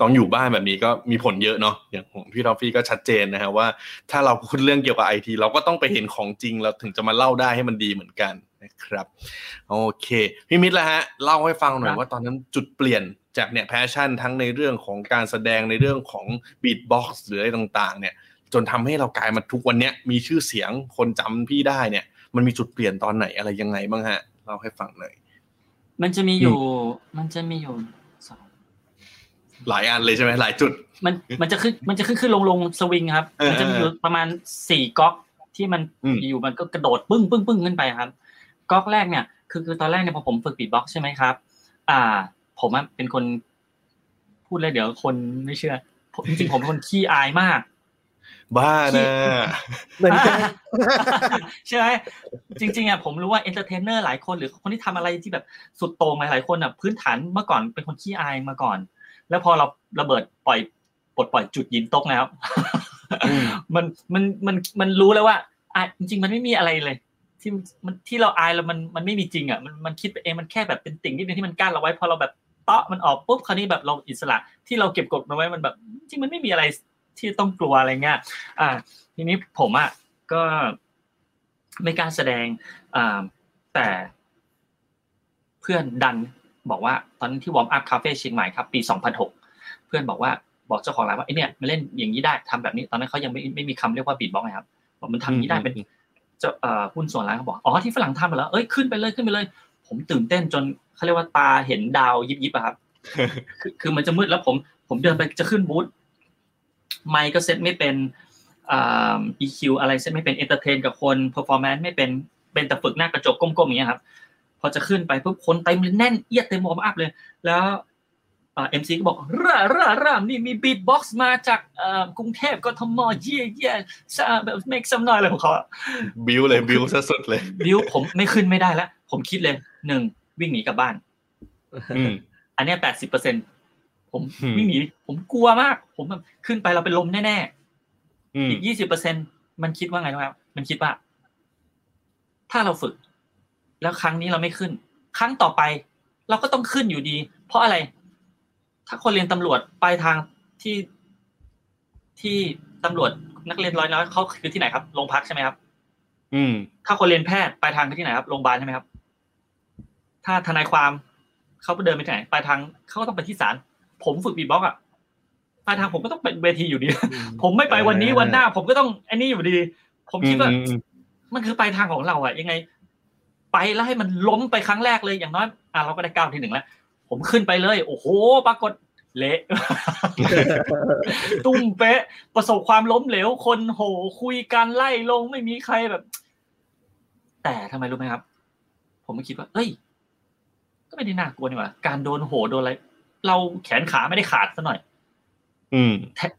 ต้องอยู่บ้านแบบนี้ก็มีผลเยอะเนาะอย่างของพี่ทอฟฟี่ก็ชัดเจนนะฮะว่าถ้าเราพูดเรื่องเกี่ยวกับ ไอ ที เราก็ต้องไปเห็นของจริงเราถึงจะมาเล่าได้ให้มันดีเหมือนกันนะครับโอเคพี่มิตรล่ะฮะเล่าให้ฟังหน่อยว่าตอนนั้นจุดเปลี่ยนจากเนี่ยแพชชั่นทั้งในเรื่องของการแสดงในเรื่องของบีทบ็อกซ์หรืออะไรต่างๆเนี่ยจนทำให้เรากลายมาทุกวันเนี้ยมีชื่อเสียงคนจำพี่ได้เนี่ยมันมีจุดเปลี่ยนตอนไหนอะไรยังไงบ้างฮะเล่าให้ฟังหน่อยมันจะมีอยู่มันจะมีอยู่หลายอันเลยใช่ไหมหลายจุดมันมันจะขึ้นมันจะขึ้นขึ้นลงลงสวิงครับมันจะมีอยู่ประมาณสี่ก๊อกที่มันอยู่มันก็กระโดดปึ้งปึ้งปึ้งขึ้นไปครับก๊อกแรกเนี่ยคือคือตอนแรกเนี่ยพอผมฝึกบีทบ็อกซ์ใช่ไหมครับอ่าผมเป็นคนพูดเลยเดี๋ยวคนไม่เชื่อจริงๆผมเป็นคนขี้อายมากบ้านะเหมือนกันใช่ไหมจริงๆอ่ะผมรู้ว่าเอนเตอร์เทนเนอร์หลายคนหรือคนที่ทำอะไรที่แบบสุดโต่งหลายๆคนอ่ะพื้นฐานเมื่อก่อนเป็นคนขี้อายมาก่อนแล้วพอเราระเบิดปล่อยปลดปล่อยจุดยินตกแล้วมันมันมันมันรู้แล้วว่าอ่ะจริงๆมันไม่มีอะไรเลยที่มันที่เราอายแล้วมันมันไม่มีจริงอ่ะมันมันคิดไปเองมันแค่แบบเป็นติ่งนิดนึงที่มันกั้นเราไว้พอเราแบบเตาะมันออกปุ๊บคราวนี้แบบเราอิสระที่เราเก็บกดมันไว้มันแบบจริงมันไม่มีอะไรที่ต้องกลัวอะไรเงี้ยอ่าทีนี้ผมอ่ะก็ไม่กล้าแสดงอ่าแต่เพื่อนดันบอกว่าตอนที่ Warm Up Cafe เชียงใหม่ครับปีสองพันหกเพื่อนบอกว่าบอกเจ้าของร้านว่าไอ้เนี่ยมันเล่นอย่างนี้ได้ทำแบบนี้ตอนนั้นเขายังไม่ไม่มีคำเรียกว่าบีทบ็อกซ์นะครับบอกมันทำอย่างนี้ได้เป็นเจ้าเอ่อหุ้นส่วนร้านเขาบอกอ๋อที่ฝรั่งทำมาแล้วเอ้ยขึ้นไปเลยขึ้นไปเลยผมตื่นเต้นจนเขาเรียกว่าตาเห็นดาวยิบยิบอะครับคือคือมันจะมืดแล้วผมผมเดินไปจะขึ้นบูธไมค์ก็เซตไม่เป็นอ่า อี คิว อะไรเซตไม่เป็นเอนเตอร์เทนกับคนเพอร์ฟอร์แมนซ์ไม่เป็นเป็นแต่ฝึกหน้ากระจกก้มๆอย่างเงี้ยครับพอจะขึ้นไปปุ๊บคนเต็มเลยแน่นเอียดเต็มวอร์มอัพเลยแล้วเอ่อ เอ็ม ซี ก็บอกร่าๆๆนี่มีบีทบ็อกซ์มาจากเอ่อกรุงเทพกทมเยี่ยๆแบบ make some noise อะไรของเขาบิ้วเลยบิ้วสุดๆเลยบิ้วผมไม่ขึ้นไม่ได้แล้วผมคิดเลยหนึ่งวิ่งหนีกลับบ้านอืมอันเนี้ย แปดสิบเปอร์เซ็นต์ผมวิ่งหนีผมกลัวมากผมแบบขึ้นไปเราเป็นลมแน่ๆอีก ยี่สิบเปอร์เซ็นต์ มันคิดว่าไงนะครับมันคิดว่าถ้าเราฝึกแล้วครั้งนี้เราไม่ขึ้นครั้งต่อไปเราก็ต้องขึ้นอยู่ดีเพราะอะไรถ้าคนเรียนตำรวจไปทางที่ที่ตำรวจนักเรียนร้อยน้อยเขาคือที่ไหนครับโรงพักใช่ไหมครับถ้าคนเรียนแพทย์ไปทางที่ไหนครับโรงพยาบาลใช่ไหมครับถ้าทนายความเขาไปเดินไปที่ไหนไปทางเขาก็ต้องไปที่ศาลผมฝึกบีทบ็อกซ์อ่ะปลายทางผมก็ต้องไปเวทีอยู่ดีผมไม่ไปวันนี้วันหน้าผมก็ต้องไอ้นี่อยู่ดีผมคิดว่ามันคือปลายทางของเราอ่ะยังไงไปแล้วให้มันล้มไปครั้งแรกเลยอย่างน้อยอ่ะเราก็ได้ก้าวที่หนึ่งแล้วผมขึ้นไปเลยโอ้โหปรากฏเละตุ้มเป๊ะประสบความล้มเหลวคนโหคุยกันไล่ลงไม่มีใครแบบแต่ทำไมรู้ไหมครับผมไม่คิดว่าเอ้ยก็ไม่ได้น่ากลัวนี่หว่าการโดนโหโดนอะไรเราแขนขาไม่ได้ขาดซะหน่อยอืม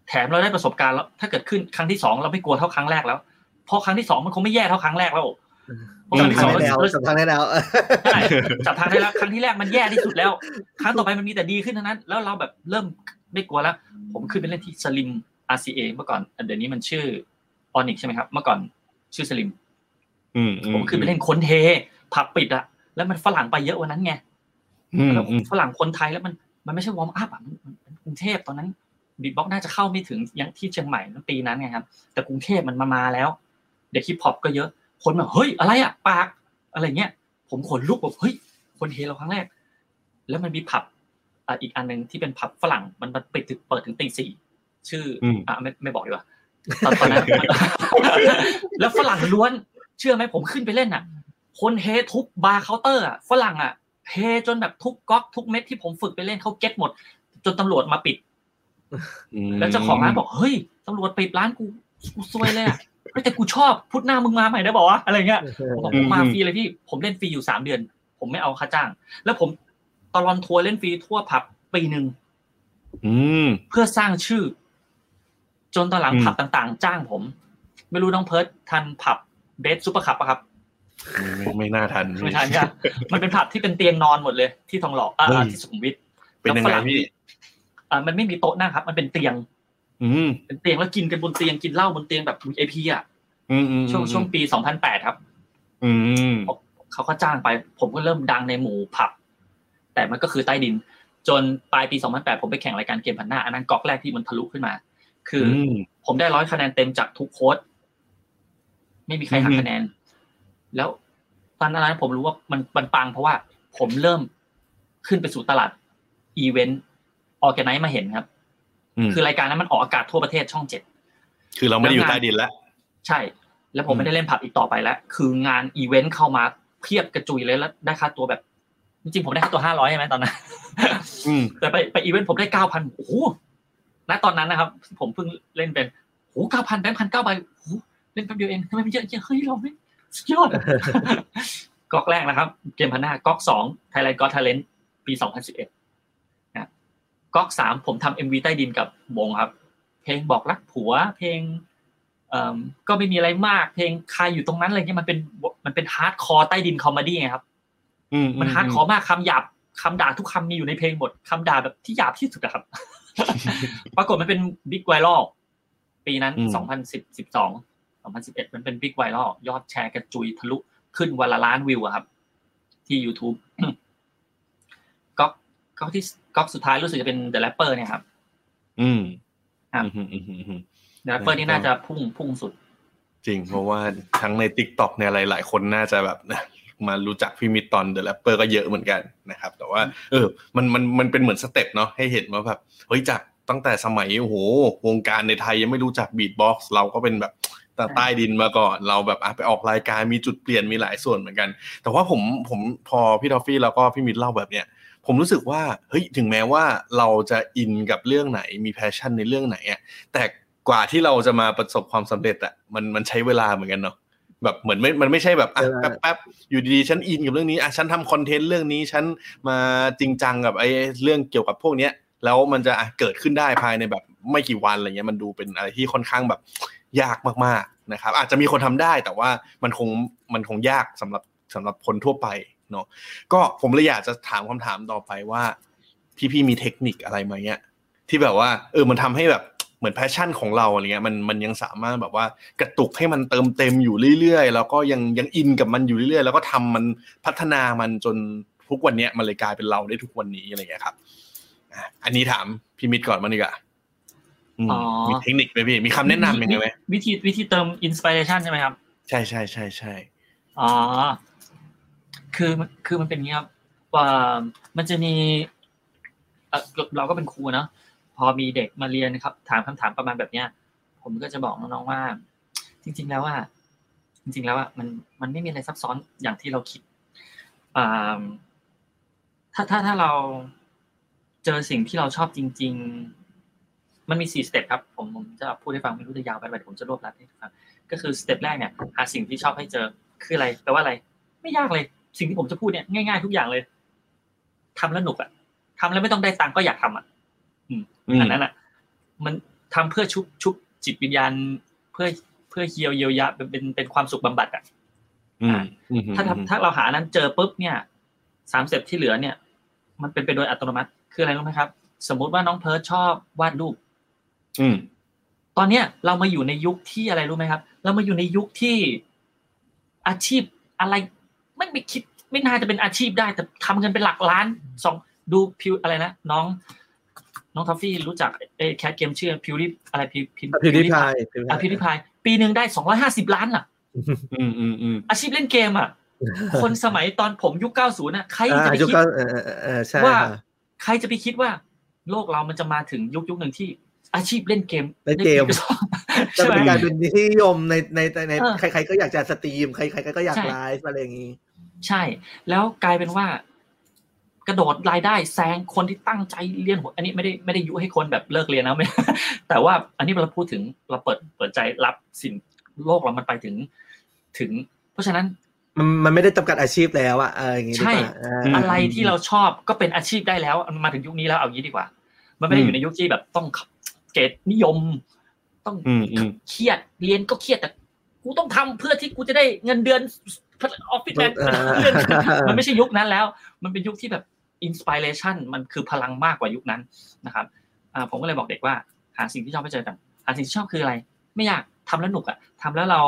แถมเราได้ประสบการณ์แล้วถ้าเกิดขึ้นครั้งที่สองเราไม่กลัวเท่าครั้งแรกแล้วพอครั้งที่สองมันคงไม่แย่เท่าครั้งแรกแล้วครั้งที่สองเราจับทางได้แล้วจับทางได้แล้วครั้งที่แรกมันแย่ที่สุดแล้วครั้งต่อไปมันมีแต่ดีขึ้นเท่านั้นแล้วเราแบบเริ่มไม่กลัวแล้วผมขึ้นไปเล่นที่สลิม อาร์ ซี เอ เมื่อก่อนเดี๋ยวนี้มันชื่อออนิกใช่มั้ยครับเมื่อก่อนชื่อสลิมอืมผมขึ้นไปเล่นคนเทผับปิดอ่ะแล้วมันฝรั่งไปเยอะกว่านั้นไงแล้วฝรั่งคนไทยแล้วมันมันไม่ใช่วอร์มอัพอ่ะมันกรุงเทพตอนนั้น บีทบ็อกซ์น่าจะเข้าไม่ถึงอย่างที่เชียงใหม่ปีนั้นไงครับแต่กรุงเทพมันมามาแล้วเด็กฮิปฮอปก็เยอะคนแบบเฮ้ยอะไรอ่ะปากอะไรเงี้ยผมขนลุกแบบเฮ้ยคนเฮเราครั้งแรกแล้วมันมีผับอีกอันนึงที่เป็นผับฝรั่งมันปิดถึงเปิดถึงตีสี่ชื่ออ่ะไม่ไม่บอกดีกว่าตอนนั้นแล้วฝรั่งล้วนเชื่อไหมผมขึ้นไปเล่นอ่ะคนเฮทุบบาร์เคาน์เตอร์อ่ะฝรั่งอ่ะเฮจนแบบทุกก๊อกทุกเม็ดที่ผมฝึกไปเล่นเขาเก็ตหมดจนตำรวจมาปิดแล้วเจ้าของร้านบอกเฮ้ยตำรวจปิดร้านกูกูซวยเลยอ่ะแต่กูชอบพุทธหน้ามึงมาใหม่ได้บอกว่าอะไรเงี้ยผมบอกมาฟรีเลยพี่ผมเล่นฟรีอยู่สามเดือนผมไม่เอาค่าจ้างแล้วผมตลอดทัวร์เล่นฟรีทั่วผับปีนึงเพื่อสร้างชื่อจนตอนหลังผับต่างๆจ้างผมไม่รู้น้องเพิร์ททันผับเบสซุปเปอร์คัพป่ะครับไม่น่าทันไม่ทันครับมันเป็นผับที่เป็นเตียงนอนหมดเลยที่ทองหล่อที่สุขุมวิทเป็นยังไงพี่อ่ามันไม่มีโต๊ะนั่งครับมันเป็นเตียงอืมเป็นเตียงแล้วกินกันบนเตียงกินเหล้าบนเตียงแบบ วี ไอ พี อ่ะอืมช่วงช่วงปีสองพันแปดครับอืมเขาก็จ้างไปผมก็เริ่มดังในหมู่ผับแต่มันก็คือใต้ดินจนปลายปีสองพันแปดผมไปแข่งรายการเกมพันหน้าอันนั้นก๊อกแรกที่มันทะลุขึ้นมาคือผมได้ร้อยคะแนนเต็มจากทุกโค้ชไม่มีใครหักคะแนนแล้วตอนนั้นผมรู้ว่ามันมันปังเพราะว่าผมเริ่มขึ้นไปสู่ตลาดอีเวนต์ออร์แกไนซ์มาเห็นครับคือรายการนั้นมันออกอากาศทั่วประเทศช่องเจ็ดคือเราไม่ได้อยู่ใต้ดินแล้วใช่แล้วผมไม่ได้เล่นผับอีกต่อไปแล้วคืองานอีเวนต์เข้ามาเพียบกระจุยเลยแล้วได้ค่าตัวแบบจริงๆผมได้ค่าตัวห้าร้อยใช่มั้ยตอนนั้นอืมแต่ไปไปอีเวนต์ผมได้ เก้าพัน โอ้โหณตอนนั้นนะครับผมเพิ่งเล่นเป็นโห เก้าพัน แบงค์ หนึ่งพันเก้าร้อย ใบโอ้โหเล่นแป๊บเดียวเองทำไมมันเยอะเฮ้ยเราไม่สุดยอดก๊อกแรกนะครับเกมพันหน้าก๊อกสอง Thailand Got Talent ปีสองพันสิบเอ็ดก๊อกสามผมทำ เอ็ม วี ใต้ดินกับวงครับเพลงบอกรักผัวเพลงเอ่อก็ไม่มีอะไรมากเพลงใครอยู่ตรงนั้นอะไรเงี้ยมันเป็นมันเป็นฮาร์ดคอร์ใต้ดินคอมเมดี้ไงครับอืมมันฮาร์ดคอร์มากคำหยาบคำด่าทุกคำมีอยู่ในเพลงหมดคำด่าแบบที่หยาบที่สุดอ่ะครับปรากฏมันเป็นบิ๊กไวรัลปีนั้นสองพันสิบ สิบสอง สองพันสิบเอ็ดมันเป็นบิ๊กไวรัลยอดแชร์กระจุยทะลุขึ้นวันละล้านวิวอ่ะครับที่ YouTube ก๊อกก๊อกที่ก๊อกสุดท้ายรู้สึกจะเป็น The Rapper เนี่ยครับอืมอ่า The Rapper นี่น่าจะพุ่งพุ่งสุดจริงเพราะว่าทั้งใน TikTok เนี่ยหลายๆคนน่าจะแบบมารู้จักพี่มิตรตอน The Rapper ก็เยอะเหมือนกันนะครับแต่ว่าเออมันมันมันเป็นเหมือนสเต็ปเนาะให้เห็นว่าแบบเฮ้ยจากตั้งแต่สมัยโอ้โหวงการในไทยยังไม่รู้จัก Beatbox เราก็เป็นแบบใต้ดินมาก่อนเราแบบไปออกรายการมีจุดเปลี่ยนมีหลายส่วนเหมือนกันแต่ว่าผมผมพอพี่ทอฟฟี่แล้วก็พี่มิตรเล่าแบบเนี้ยผมรู้สึกว่าเฮ้ยถึงแม้ว่าเราจะอินกับเรื่องไหนมีแพชชั่นในเรื่องไหนอ่ะแต่กว่าที่เราจะมาประสบความสำเร็จอ่ะมันมันใช้เวลาเหมือนกันเนาะแบบเหมือนไม่มันไม่ใช่แบบอ่ะแป๊บๆอยู่ดีๆฉันอินกับเรื่องนี้อ่ะฉันทำคอนเทนต์เรื่องนี้ฉันมาจริงจังกับไอ้เรื่องเกี่ยวกับพวกเนี้ยแล้วมันจะอ่ะเกิดขึ้นได้ภายในแบบไม่กี่วันอะไรเงี้ยมันดูเป็นอะไรที่ค่อนข้างแบบยากมากๆนะครับอาจจะมีคนทำได้แต่ว่ามันคงมันคงยากสำหรับสำหรับคนทั่วไปเนาะก็ผมเลยอยากจะถามคำถามต่อไปว่าพี่ๆมีเทคนิคอะไรไหมเนี่ยที่แบบว่าเออมันทำให้แบบเหมือนแพชชั่นของเราอะไรเงี้ยมันมันยังสามารถแบบว่ากระตุกให้มันเติมเต็มอยู่เรื่อยๆแล้วก็ยังยังอินกับมันอยู่เรื่อยๆแล้วก็ทำมันพัฒนามันจนทุกวันเนี้ยมันเลยกลายเป็นเราได้ทุกวันนี้อะไรเงี้ยครับอันนี้ถามพี่มิตรก่อนมั้งดีกว่ามีเทคนิคไหมพี่มีคำแนะนำยังไงไหมวิธีวิธีเติมอินสปิเรชันใช่ไหมครับใช่ใช่ใช่ใช่อ๋อคือคือมันเป็นอย่างนี้ครับว่ามันจะมีเราก็เป็นครูเนาะพอมีเด็กมาเรียนนะครับถามคำถามประมาณแบบเนี้ยผมก็จะบอกน้องๆว่าจริงๆแล้วว่าจริงๆแล้วว่ามันมันไม่มีอะไรซับซ้อนอย่างที่เราคิดถ้าถ้าถ้าเราเจอสิ่งที่เราชอบจริงๆมันมีสี่สเต็ปครับผมผมจะพูดให้ฟังไม่รู้จะยาวไปไหมผมจะรวบรัดให้ฟังก็คือสเต็ปแรกเนี่ยหาสิ่งที่ชอบให้เจอคืออะไรแปลว่าอะไรไม่ยากเลยสิ่งที่ผมจะพูดเนี่ยง่ายๆทุกอย่างเลยทำแล้วหนุกอ่ะทำแล้วไม่ต้องได้ตังค์ก็อยากทำอ่ะอันนั้นอ่ะมันทำเพื่อชุบชุบจิตวิญญาณเพื่อเพื่อเยียวยาเป็นเป็นความสุขบำบัดอ่ะถ้าถ้าเราหานั้นเจอปุ๊บเนี่ยสามสเต็ปที่เหลือเนี่ยมันเป็นไปโดยอัตโนมัติคืออะไรรู้ไหมครับสมมติว่าน้องเพิร์ทชอบวาดรูปตอนเนี้ยเรามาอยู่ในยุคที่อะไรรู้ไหมครับเรามาอยู่ในยุคที่อาชีพอะไรไม่ไม่คิดไม่น่าจะเป็นอาชีพได้แต่ทำเงินเป็นหลักล้านสองดูพิวอะไรนะน้อง น้องทัฟฟี่รู้จักไอ้แคทเกมชื่อพิวริอะไรพิวพิวพิวริพายอ่ะพิวริพายปีนึงได้สองร้อยห้าสิบล้านอ่ะอืมๆๆอาชีพเล่นเกมอ่ะคนสมัยตอนผมยุคเก้าสิบน่ะใครจะไปคิดว่าใครจะไปคิดว่าโลกเรามันจะมาถึงยุคยุคนึงที่อาชีพเล่นเกมเล่นเกมจะเป็นการเป็นนิยมในในในใครๆก็อยากจะสตรีมใครๆก็อยากไลฟ์อะไรอย่างงี้ใช่แล้วกลายเป็นว่ากระโดดรายได้แซงคนที่ตั้งใจเรียนอันนี้ไม่ได้ไม่ได้ยุให้คนแบบเลิกเรียนนะแต่ว่าอันนี้เราพูดถึงเราเปิดเปิดใจรับสิ่งโลกเรามันไปถึงถึงเพราะฉะนั้นมันมันไม่ได้จำกัดอาชีพแล้วอะเอออย่างงี้ดีกว่าอะไรที่เราชอบก็เป็นอาชีพได้แล้วมาถึงยุคนี้แล้วเอางี้ดีกว่ามันไม่ได้อยู่ในยุคที่แบบต้องเกรดนิยมต้องเครียดเรียนก็เครียดแต่กูต้องทำเพื่อที่กูจะได้เงินเดือนออฟฟิศแมนมันไม่ใช่ยุคนั้นแล้วมันเป็นยุคที่แบบอินสไพเรชันมันคือพลังมากกว่ายุคนั้นนะครับผมก็เลยบอกเด็กว่าหาสิ่งที่ชอบให้เจอกันหาสิ่งที่ชอบคืออะไรไม่อยากทำแล้วหนุกอ่ะทำแล้วเรา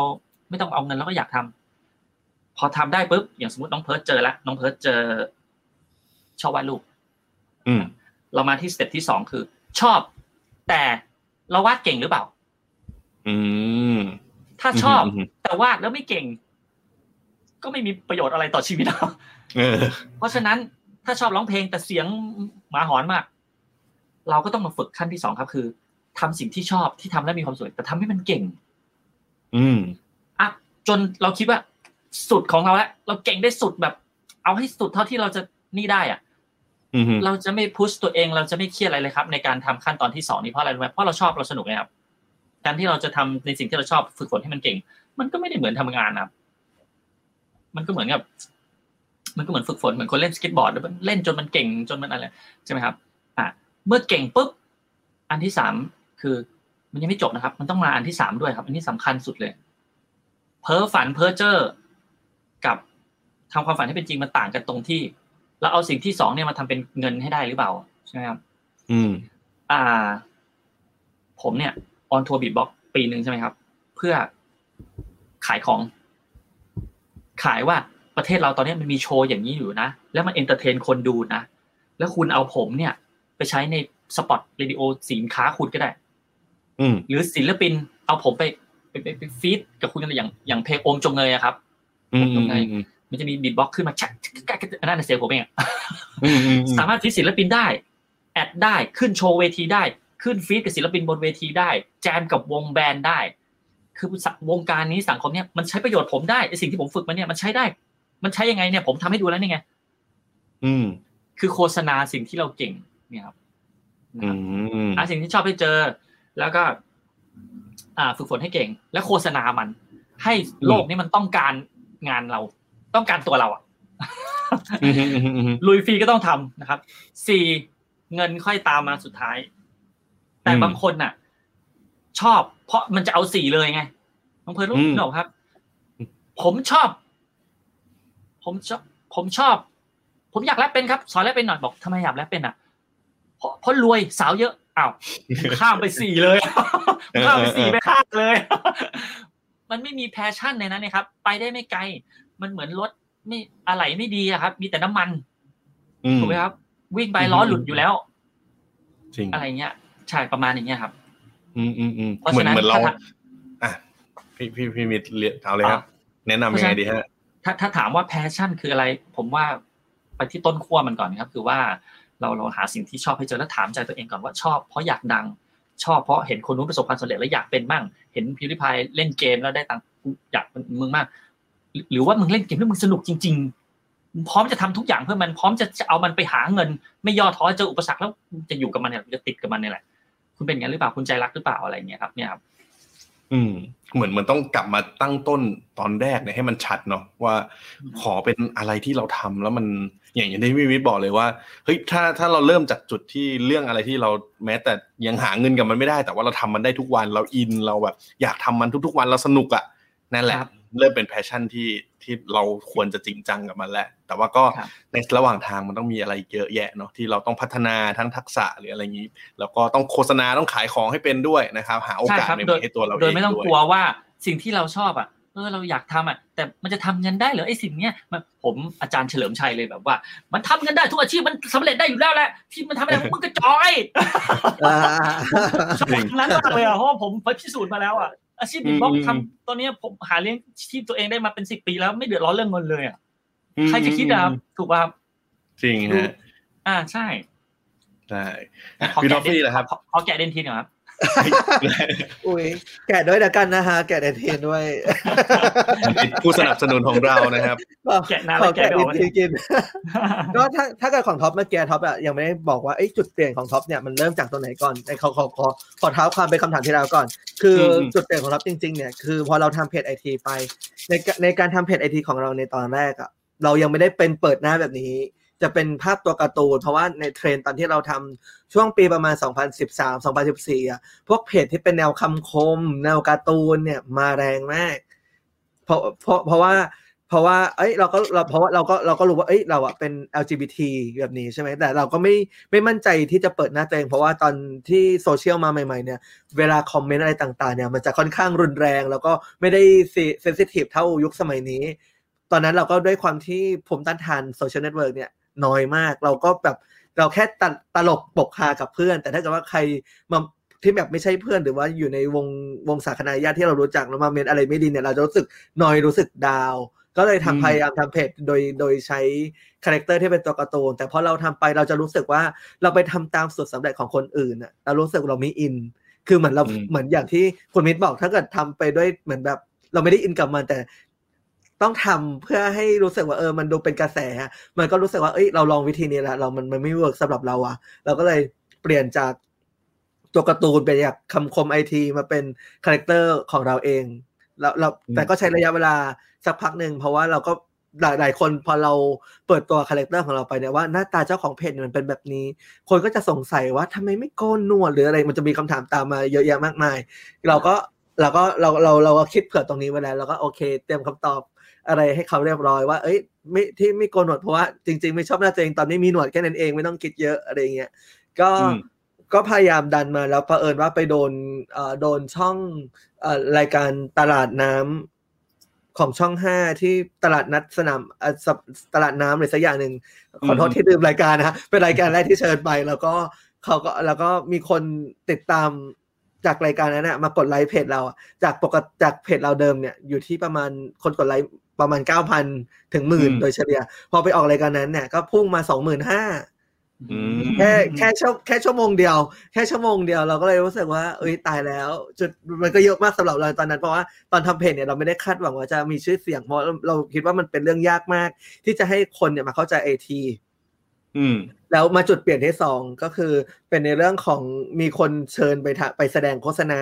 ไม่ต้องเอาเงินแล้วก็อยากทำพอทำได้ปุ๊บอย่างสมมติน้องเพิร์ทเจอแล้วน้องเพิร์ทเจอชอบวาดรูปเรามาที่สเต็ปที่สองคือชอบแต่เราวาดเก่งหรือเปล่าถ้าชอบแต่วาดแล้วไม่เก่งก็ไม่มีประโยชน์อะไรต่อชีวิตเราเพราะฉะนั้นถ้าชอบร้องเพลงแต่เสียงหมาหอนมากเราก็ต้องมาฝึกขั้นที่สองครับคือทำสิ่งที่ชอบที่ทำแล้วมีความสุขแต่ทำให้มันเก่งอืมอ่ะจนเราคิดว่าสุดของเราแล้วเราเก่งได้สุดแบบเอาให้สุดเท่าที่เราจะนี่ได้อ่ะเราจะไม่พุชตัวเองเราจะไม่เครียดอะไรเลยครับในการทำขั้นตอนที่สองนี้เพราะอะไรรู้ไหมเพราะเราชอบเราสนุกไงครับการที่เราจะทำในสิ่งที่เราชอบฝึกฝนให้มันเก่งมันก็ไม่ได้เหมือนทำงานครับมันก็เหมือนกับมันก็เหมือนฝึกฝนเหมือนคนเล่นสเก็ตบอร์ดเล่นจนมันเก่งจนมันอะไรใช่ไหมครับอ่ะเมื่อเก่งปุ๊บอันที่สามคือมันยังไม่จบนะครับมันต้องมาอันที่สามด้วยครับอันนี้สำคัญสุดเลยเพ้อฝันเพ้อเจ้อกับทำความฝันให้เป็นจริงมันต่างกันตรงที่เราเอาสิ่งที่สองเนี่ยมาทำเป็นเงินให้ได้หรือเปล่าใช่ไหมครับอืมอ่าผมเนี่ยออนทัวร์บีทบ็อกซ์ปีนึงใช่ไหมครับเพื่อขายของขายว่าประเทศเราตอนนี้มันมีโชว์อย่างนี้อยู่นะแล้วมันเอนเตอร์เทนคนดูนะแล้วคุณเอาผมเนี่ยไปใช้ในสปอตเรดิโอสินค้าคุณก็ได้หรือศิลปินเอาผมไปไปไปไปฟีดกับคุณอะไรอย่างอย่างเพลงโอมจงเงยครับโอมจงเงยมันจะมีบีทบ็อกซ์ขึ้นมาชักนั่นน่ะเสียงผมเองสามารถฟีดศิลปินได้แอดได้ขึ้นโชว์เวทีได้ขึ้นฟีดกับศิลปินบนเวทีได้แจมกับวงแบนด์ได้คือวงการนี้สังคมเนี่ยมันใช้ประโยชน์ผมได้ไอ้สิ่งที่ผมฝึกมาเนี่ยมันใช้ได้มันใช้ยังไงเนี่ยผมทำให้ดูแล้วนี่ไงอืมคือโฆษณาสิ่งที่เราเก่งเนี่ยครับอืมอ่ะสิ่งที่ชอบให้เจอแล้วก็อ่าฝึกฝนให้เก่งแล้วโฆษณามันให้โลกนี้มันต้องการงานเราต้องการตัวเราอ่ะลุยฟรีก็ต้องทำนะครับสี่เงินค่อยตามมาสุดท้ายแต่บางคนน่ะชอบเพราะมันจะเอาสี่เลยไงน้องเพิร์ลรู้หรอครับผมชอบผมชอบผมชอบผมอยากแรปเป็นครับสอนแรปเป็นหน่อยบอกทำไมอยากแรปเป็นอ่ะเพราะเพราะรวยสาวเยอะอ้าวข้ามไปสี่เลยข้ามไปสี่ไปข้ามเลยมันไม่มีแพชชั่นในนั้นนะครับไปได้ไม่ไกลมันเหมือนรถไม่อะไรไม่ดีอะครับมีแต่น้ำมันถูกไหมครับวิ่งไปล้อหลุดอยู่แล้วจริงอะไรเงี้ยใช่ประมาณอย่างเงี้ยครับอืมอืมอืมเหมือนเหมือนเราอ่ะพี่พี่พี่มีเรียกเอาเลยครับแนะนำยังไงดีฮะถ้าถ้าถามว่าแพชชั่นคืออะไรผมว่าไปที่ต้นขั้วมันก่อนครับคือว่าเราเราหาสิ่งที่ชอบให้เจอแล้วถามใจตัวเองก่อนว่าชอบเพราะอยากดังชอบเพราะเห็นคนนู้นประสบความสำเร็จแล้วอยากเป็นบ้างเห็นพิวริพายเล่นเกมแล้วได้ตังค์อยากเป็นมึงมากหรือว่ามึงเล่นเกมแล้วมึงสนุกจริงๆพร้อมจะทำทุกอย่างเพื่อมันพร้อมจะเอามันไปหาเงินไม่ย่อท้อเจออุปสรรคแล้วจะอยู่กับมันเนี่ยจะติดกับมันนี่แหละคุณเป็นอย่างนั้นหรือเปล่าคุณใจรักหรือเปล่าอะไรเงี้ยครับเนี่ยครับอืมเหมือนมันต้องกลับมาตั้งต้นตอนแรกเนี่ยให้มันชัดเนาะว่าขอเป็นอะไรที่เราทำแล้วมันอย่างอย่างที่พี่วิทย์บอกเลยว่าเฮ้ยถ้าถ้าเราเริ่มจากจุดที่เรื่องอะไรที่เราแม้แต่ยังหาเงินกับมันไม่ได้แต่ว่าเราทำมันได้ทุกวันเราอินเราแบบอยากทำมันทุกๆวันเราสนุกอ่ะนั่นแหละเริ่มเป็นแพชชั่นที่ที่เราควรจะจริงจังกับมันแหละแต่ว่าก็ในระหว่างทางมันต้องมีอะไรเยอะแยะเนาะที่เราต้องพัฒนาทั้งทักษะหรืออะไรอย่างนี้แล้วก็ต้องโฆษณาต้องขายของให้เป็นด้วยนะครับหาโอกาสในตัวเราเองโดยไม่ต้องกลัวว่าสิ่งที่เราชอบอ่ะ เออเราอยากทำอ่ะแต่มันจะทำเงินได้เหรอไอ้สิ่งเนี้ยมันผมอาจารย์เฉลิมชัยเลยแบบว่ามันทำเงินได้ทุกอาชีพมันสำเร็จได้อยู่แล้วแหละที่มันทำอะไรมึงกระจอยชอบคำนั้นมากเลยอ่ะเพราะผมพิสูจน์มาแล้วอ่ะอาชีพบล็อกทำตอนนี้ผมหาเลี้ยงชีพตัวเองได้มาเป็นสิบปีแล้วไม่เดือดร้อนเรื่องเงินเลยอ่ะใครจะคิดอ่ะถูกป่ะครับจริงฮะอ่าใช่ใช่พี่ท็อฟฟี่เหรอครับขอแกะเดนทินครับอุ้ยแกะด้วยนะกันนะฮะแกะเดนทินด้วยผู้สนับสนุนของเรานะครับแกะน้ำแกะเดนทินกินก็ถ้าถ้าเกิดของท็อปเมื่อกี้ท็อปอ่ะยังไม่ได้บอกว่าไอ้จุดเปลี่ยนของท็อปเนี่ยมันเริ่มจากตรงไหนก่อนเขาขอขอขอเท้าความเป็นคำถามที่เราก่อนคือจุดเปลี่ยนของท็อปจริงๆเนี่ยคือพอเราทำเพจไอทีไปในในการทำเพจไอทีของเราในตอนแรกอ่ะเรายังไม่ได้เป็นเปิดหน้าแบบนี้จะเป็นภาพตัวการ์ตูนเพราะว่าในเทรนตอนที่เราทำช่วงปีประมาณสองพันสิบสาม สองพันสิบสี่อ่ะพวกเพจที่เป็นแนวคำคมแนวการ์ตูนเนี่ยมาแรงมากเพราะเพราะเพราะว่าเพราะว่าเอ้ยเราก็เราเพราะว่าเราก็เราก็รู้ว่าเอ้ยเราอ่ะเป็น แอล จี บี ที แบบนี้ใช่ไหมแต่เราก็ไม่ไม่มั่นใจที่จะเปิดหน้าตัวเองเพราะว่าตอนที่โซเชียลมาใหม่ๆเนี่ยเวลาคอมเมนต์อะไรต่างๆเนี่ยมันจะค่อนข้างรุนแรงแล้วก็ไม่ได้เซนซิทีฟเท่ายุคสมัยนี้ตอนนั้นเราก็ด้วยความที่ผมต้านทานโซเชียลเน็ตเวิร์กเนี่ยน้อยมากเราก็แบบเราแค่ตลกปกฮากับเพื่อนแต่ถ้าเกิดว่าใครมาที่แบบไม่ใช่เพื่อนหรือว่าอยู่ในวงวงสาคนาญาติที่เรารู้จักแล้วมาเมนอะไรไม่ดีเนี่ยเราจะรู้สึกนอยรู้สึกดาวก็เลยทำพยายามทำเพจโดยโดยใช้คาแรคเตอร์ที่เป็นตัวการ์ตูนแต่พอเราทำไปเราจะรู้สึกว่าเราไปทำตามสูตรสำเร็จของคนอื่นน่ะเรารู้สึกเราไม่อินคือเหมือนเราเหมือนอย่างที่คุณมิตรบอกถ้าเกิดทำไปด้วยเหมือนแบบเราไม่ได้อินกับมันแต่ต้องทำเพื่อให้รู้สึกว่าเออมันดูเป็นกระแสมันก็รู้สึกว่าเอ้ยเราลองวิธีนี้แล้วเรามันมันไม่เวิร์กสำหรับเราอ่ะเราก็เลยเปลี่ยนจากตัวการ์ตูนไปจากคำคมไอทีมาเป็นคาแรคเตอร์ของเราเองแล้วเราแต่ก็ใช้ระยะเวลาสักพักหนึ่งเพราะว่าเราก็หลายหลายคนพอเราเปิดตัวคาแรคเตอร์ของเราไปเนี่ยว่าหน้าตาเจ้าของเพจมันเป็นแบบนี้คนก็จะสงสัยว่าทำไมไม่โกนหนวดหรืออะไรมันจะมีคำถามตามมาเยอะแยะมากมายเราก็เราก็เราเราเราก็คิดเผื่อตรงนี้ไว้แล้วเราก็โอเคเตรียมคำตอบอะไรให้เขาเรียบร้อยว่าเอ้ยไม่ที่ไม่โกนหนวดเพราะว่าจริงๆไม่ชอบหน้าตัวเองตอนนี้มีหนวดแค่นั้นเองไม่ต้องคิดเยอะอะไรเงี้ยก็ก็พยายามดันมาแล้วเผอิญว่าไปโดนเอ่อโดนช่องเอ่อรายการตลาดน้ำของช่องห้าที่ตลาดนัดสนามตลาดน้ำอะไรสักอย่างนึงขอโทษที่ลืมรายการนะเป็นรายการแรกที่เชิญไปแล้วก็เขาก็แล้วก็มีคนติดตามจากรายการนั้นน่ะมากดไลค์เพจเราจากปกติจากเพจเราเดิมเนี่ยอยู่ที่ประมาณคนกดไลค์ประมาณ เก้าพัน ถึง หนึ่งหมื่น โดยเฉลี่ยพอไปออกรายการนั้นเนี่ยก็พุ่งมา สองหมื่นห้าพัน อืมแค่แค่แค่ชั่วโมงเดียวแค่ชั่วโมงเดียวเราก็เลยรู้สึกว่าเอ้ยตายแล้วจุดมันก็เยอะมากสำหรับเราตอนนั้นเพราะว่าตอนทำเพจเนี่ยเราไม่ได้คาดหวังว่าจะมีชื่อเสียงเพราะเราคิดว่ามันเป็นเรื่องยากมากที่จะให้คนเนี่ยมาเข้าใจ ไอ ที อืมแล้วมาจุดเปลี่ยนที่สองก็คือเป็นในเรื่องของมีคนเชิญไปไปแสดงโฆษณา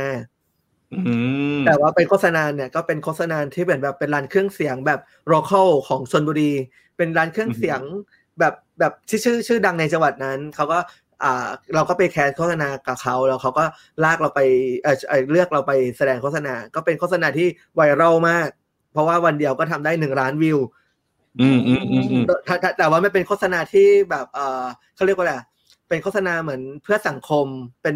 แต่ว่าเป็นโฆษณาเนี่ยก็เป็นโฆษณาที่เหมือนแบบเป็นร้านเครื่องเสียงแบบ local ของชลบุรีเป็นร้านเครื่องเสียงแบบแบบชื่อชื่อดังในจังหวัดนั้นเขาก็อ่าเราก็ไปแคสโฆษณากับเขาแล้วเขาก็ลากเราไปเอ่อเลือกเราไปแสดงโฆษณาก็เป็นโฆษณาที่ไวรัลมากเพราะว่าวันเดียวก็ทำได้หนึ่งล้านวิวอืมๆๆแต่ว่าไม่เป็นโฆษณาที่แบบเอ่อเขาเรียกว่าอะไรเป็นโฆษณาเหมือนเพื่อสังคมเป็น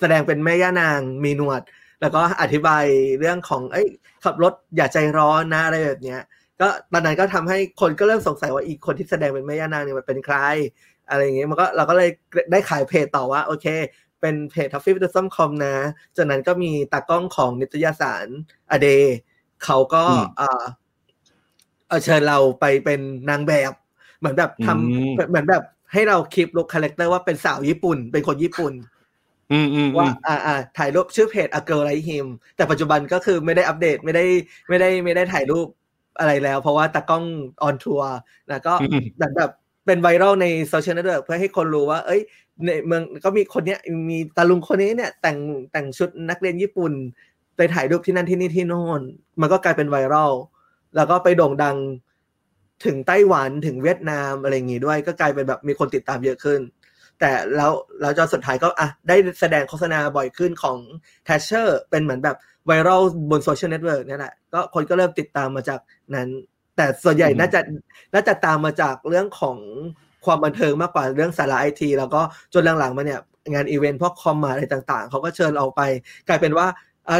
แสดงเป็นแม่ย่านางมีหนวดแล้วก็อธิบายเรื่องของเอ้ยขับรถอย่าใจร้อนนะอะไรแบบเนี้ยก็ตอนนั้นก็ทำให้คนก็เริ่มสงสัยว่าอีกคนที่แสดงเป็นแม่ย่านางเนี่ยมันเป็นใครอะไรอย่างเงี้ยมันก็เราก็เลยได้ขายเพจต่อว่าโอเคเป็นเพจ Toffee with Some Com นะจากนั้นก็มีตากล้องของนิตยสาร A Day เขาก็เอ่อเอาเชิญเราไปเป็นนางแบบเหมือนแบบทำเหมือนแบบให้เราคลิปลุคคาแรคเตอร์ว่าเป็นสาวญี่ปุ่นเป็นคนญี่ปุ่นว่าอ่าอ่าถ่ายรูปชื่อเพจ A Girl Like Him แต่ปัจจุบันก็คือไม่ได้อัปเดตไม่ได้ไม่ได้ไม่ได้ถ่ายรูปอะไรแล้วเพราะว่าตากล้องออนทัวร์นะก็แบบเป็นไวรัลในโซเชียลเน็ตเวิร์คเพื่อให้คนรู้ว่าเอ้ยในเมืองก็มีคนเนี้ยมีตาลุงคนนี้เนี่ยแต่งแต่งชุดนักเรียนญี่ปุ่นไปถ่ายรูปที่นั่นที่นี่ที่โน่นมันก็กลายเป็นไวรัลแล้วก็ไปโด่งดังถึงไต้หวันถึงเวียดนามอะไรอย่างงี้ด้วยก็กลายเป็นแบบมีคนติดตามเยอะขึ้นแต่แล้วแล้วจนสุดท้ายก็อ่ะได้แสดงโฆษณาบ่อยขึ้นของ Thatcher เป็นเหมือนแบบไวรัลบนโซเชียลเน็ตเวิร์คนี่แหละก็คนก็เริ่มติดตามมาจากนั้นแต่ส่วนใหญ่น่าจะน่าจะตามมาจากเรื่องของความบันเทิงมากกว่าเรื่องสาระ ไอ ที แล้วก็จนหลังๆมาเนี่ยงานอีเวนต์พวกคอมมาอะไรต่างๆเขาก็เชิญเราไปกลายเป็นว่า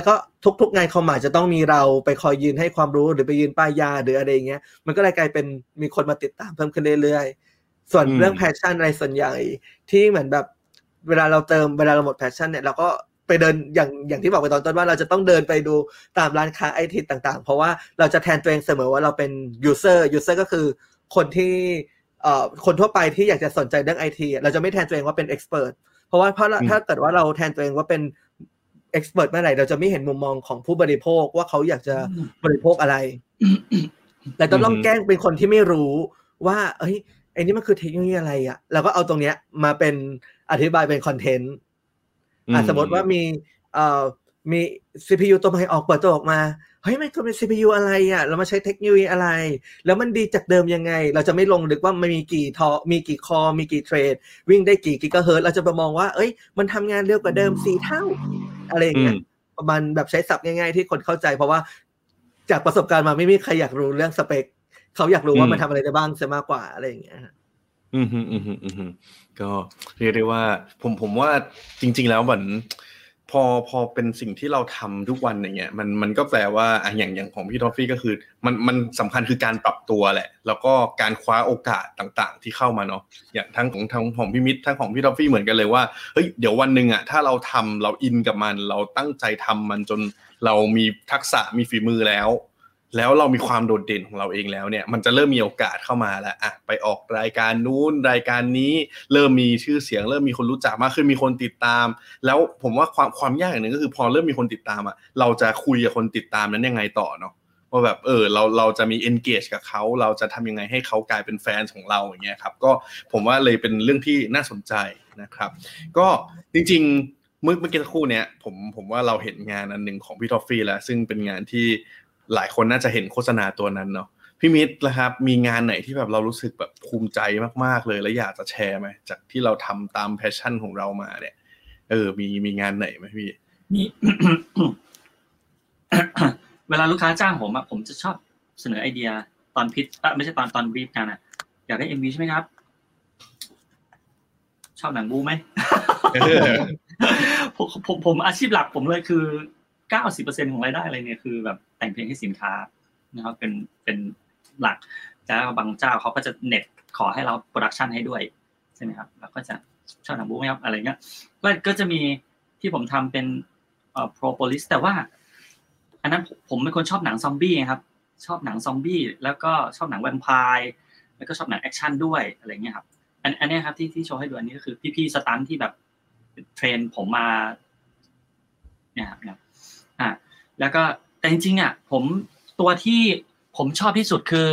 ก็ทุกๆงานคอมอาจจะต้องมีเราไปคอยยืนให้ความรู้หรือไปยืนป้ายยาหรืออะไรอย่างเงี้ยมันก็เลยกลายเป็นมีคนมาติดตามเพิ่มขึ้นเรื่อยๆส่วนเรื่องแพชชั่นอะไรส่วนใหญ่ที่เหมือนแบบเวลาเราเติมเวลาเราหมดแพชชั่นเนี่ยเราก็ไปเดินอย่างอย่างที่บอกไปตอนต้นว่าเราจะต้องเดินไปดูตามร้านค้าไอทีต่างๆเพราะว่าเราจะแทนตัวเองเสมอว่าเราเป็นยูเซอร์ยูเซอร์ก็คือคนที่เอ่อคนทั่วไปที่อยากจะสนใจเรื่องไอทีเราจะไม่แทนตัวเองว่าเป็นเอ็กซ์เพรสเพราะว่าเพราะถ้าเกิดว่าเราแทนตัวเองว่าเป็นเอ็กซ์เพรสเมื่อไหร่เราจะไม่เห็นมุมมองของผู้บริโภคว่าเขาอยากจะบริโภคอะไรแต่ต้องแกล้งเป็นคนที่ไม่รู้ว่าเอ้ยไอ้นี่มันคือเทคโนโลยีอะไรอ่ะเราก็เอาตรงเนี้ยมาเป็นอธิบายเป็นคอนเทนต์อ่ะสมมติว่ามีเอ่อมี ซี พี ยู ตัวใหม่ออกเปิดตัวออกมาเฮ้ยมันคือเป็น ซี พี ยู อะไรอ่ะแล้วมันใช้เทคโนโลยีอะไรแล้วมันดีจากเดิมยังไงเราจะไม่ลงลึกว่ามันมีกี่ทอมีกี่คอมีกี่เทรดวิ่งได้กี่กิกะเฮิร์ตเราจะไปมองว่าเอ้ยมันทำงานเร็วกว่าเดิมสี่เท่าอะไรอย่างเงี้ยประมาณแบบใช้ศัพท์ง่ายๆที่คนเข้าใจเพราะว่าจากประสบการณ์มาไม่มีใครอยากรู้เรื่องสเปคเขาอยากรู้ว่ามันทำอะไรได้บ้างซะมากกว่าอะไรอย่างเงี้ยอืมๆๆๆก็เรียกได้ว่าผมผมว่าจริงๆแล้วเหมือนพอพอเป็นสิ่งที่เราทำทุกวันอย่างเงี้ยมันมันก็แปลว่าอ่ะอย่างอย่างของพี่ท็อฟฟี่ก็คือมันมันสำคัญคือการปรับตัวแหละแล้วก็การคว้าโอกาสต่างๆที่เข้ามาเนาะอย่างทั้งของทั้งของพี่มิตรทั้งของพี่ท็อฟฟี่เหมือนกันเลยว่าเฮ้ยเดี๋ยววันนึงอ่ะถ้าเราทำเราอินกับมันเราตั้งใจทำมันจนเรามีทักษะมีฝีมือแล้วแล้วเรามีความโดดเด่นของเราเองแล้วเนี่ยมันจะเริ่มมีโอกาสเข้ามาแล้วอ่ะไปออกรายการนู้นรายการนี้เริ่มมีชื่อเสียงเริ่มมีคนรู้จักมากขึ้นมีคนติดตามแล้วผมว่าความความยากอย่างนึงก็คือพอเริ่มมีคนติดตามอ่ะเราจะคุยกับคนติดตามนั้นยังไงต่อเนาะว่าแบบเออเราเราจะมี engage กับเขาเราจะทำยังไงให้เขากลายเป็นแฟนของเราอย่างเงี้ยครับก็ผมว่าเลยเป็นเรื่องที่น่าสนใจนะครับก็จริงๆเมื่อเมื่อกี้สักครู่เนี้ยผมผมว่าเราเห็นงานอันนึงของพี่ท็อฟฟี่แล้วซึ่งเป็นงานที่หลายคนน่าจะเห็นโฆษณาตัวนั้นเนาะพี่มิตรนะครับมีงานไหนที่แบบเรารู้สึกแบบภูมิใจมากๆเลยแล้วอยากจะแชร์ไหมจากที่เราทำตามแพชชั่นของเรามาเนี่ยเออมีมีงานไหนไหมพี่มี เวลาลูกค้าจ้างผมอะผมจะชอบเสนอไอเดียตอนพิชไม่ใช่ตอนตอนบรีฟงานอะอยากได้ เอ็ม วี ใช่ไหมครับชอบหนังบู๊ไหม ผมผมผมอาชีพหลักผมเลยคือเก้าสิบเปอร์เซ็นต์ ของรายได้อะไรเนี่ยคือแบบแต่งเพลงให้สินค้านะครับเป็นเป็นหลักแล้วบางเจ้าเขาก็จะเน็ตขอให้เราโปรดักชันให้ด้วยใช่ไหมครับแล้วก็จะชอบหนังบู๊ไหมครับอะไรเงี้ยก็ก็จะมีที่ผมทำเป็นเอ่อโปรโพลิสแต่ว่าอันนั้นผมเป็นคนชอบหนังซอมบี้ครับชอบหนังซอมบี้แล้วก็ชอบหนังแวมไพร์แล้วก็ชอบหนังแอคชั่นด้วยอะไรเงี้ยครับอันอันนี้ครับที่ที่โชว์ให้ดูอันนี้ก็คือพี่ๆสตันท์ที่แบบเทรนผมมาเนี่ยครับอ่ะแล้วก็แต่จริงๆอ่ะผมตัวที่ผมชอบที่สุดคือ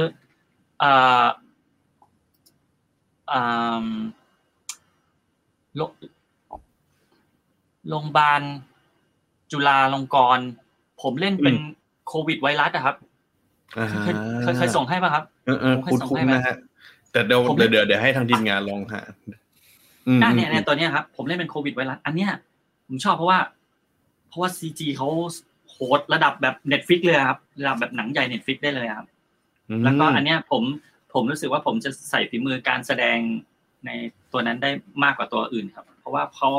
เอ่อเอ่อโรงพยาบาลจุฬาลงกรณ์ผมเล่นเป็นโควิดไวรัสอ่ะครับอ่าเคยเคยส่งให้ป่ะครับเออๆคุ้นๆนะฮะแต่เดี๋ยวเดี๋ยวเดี๋ยวให้ทางทีมงานลองหาอืมเนี่ยเนี่ยตัวเนี้ยครับผมเล่นเป็นโควิดไวรัสอันเนี้ยผมชอบเพราะว่าเพราะว่า ซี จี เขาโหดระดับแบบ Netflix เลยครับระดับแบบหนังใหญ่ Netflix ได้เลยครับแล้วก็อันเนี้ยผมผมรู้สึกว่าผมจะใส่ฝีมือการแสดงในตัวนั้นได้มากกว่าตัวอื่นครับเพราะว่าเขา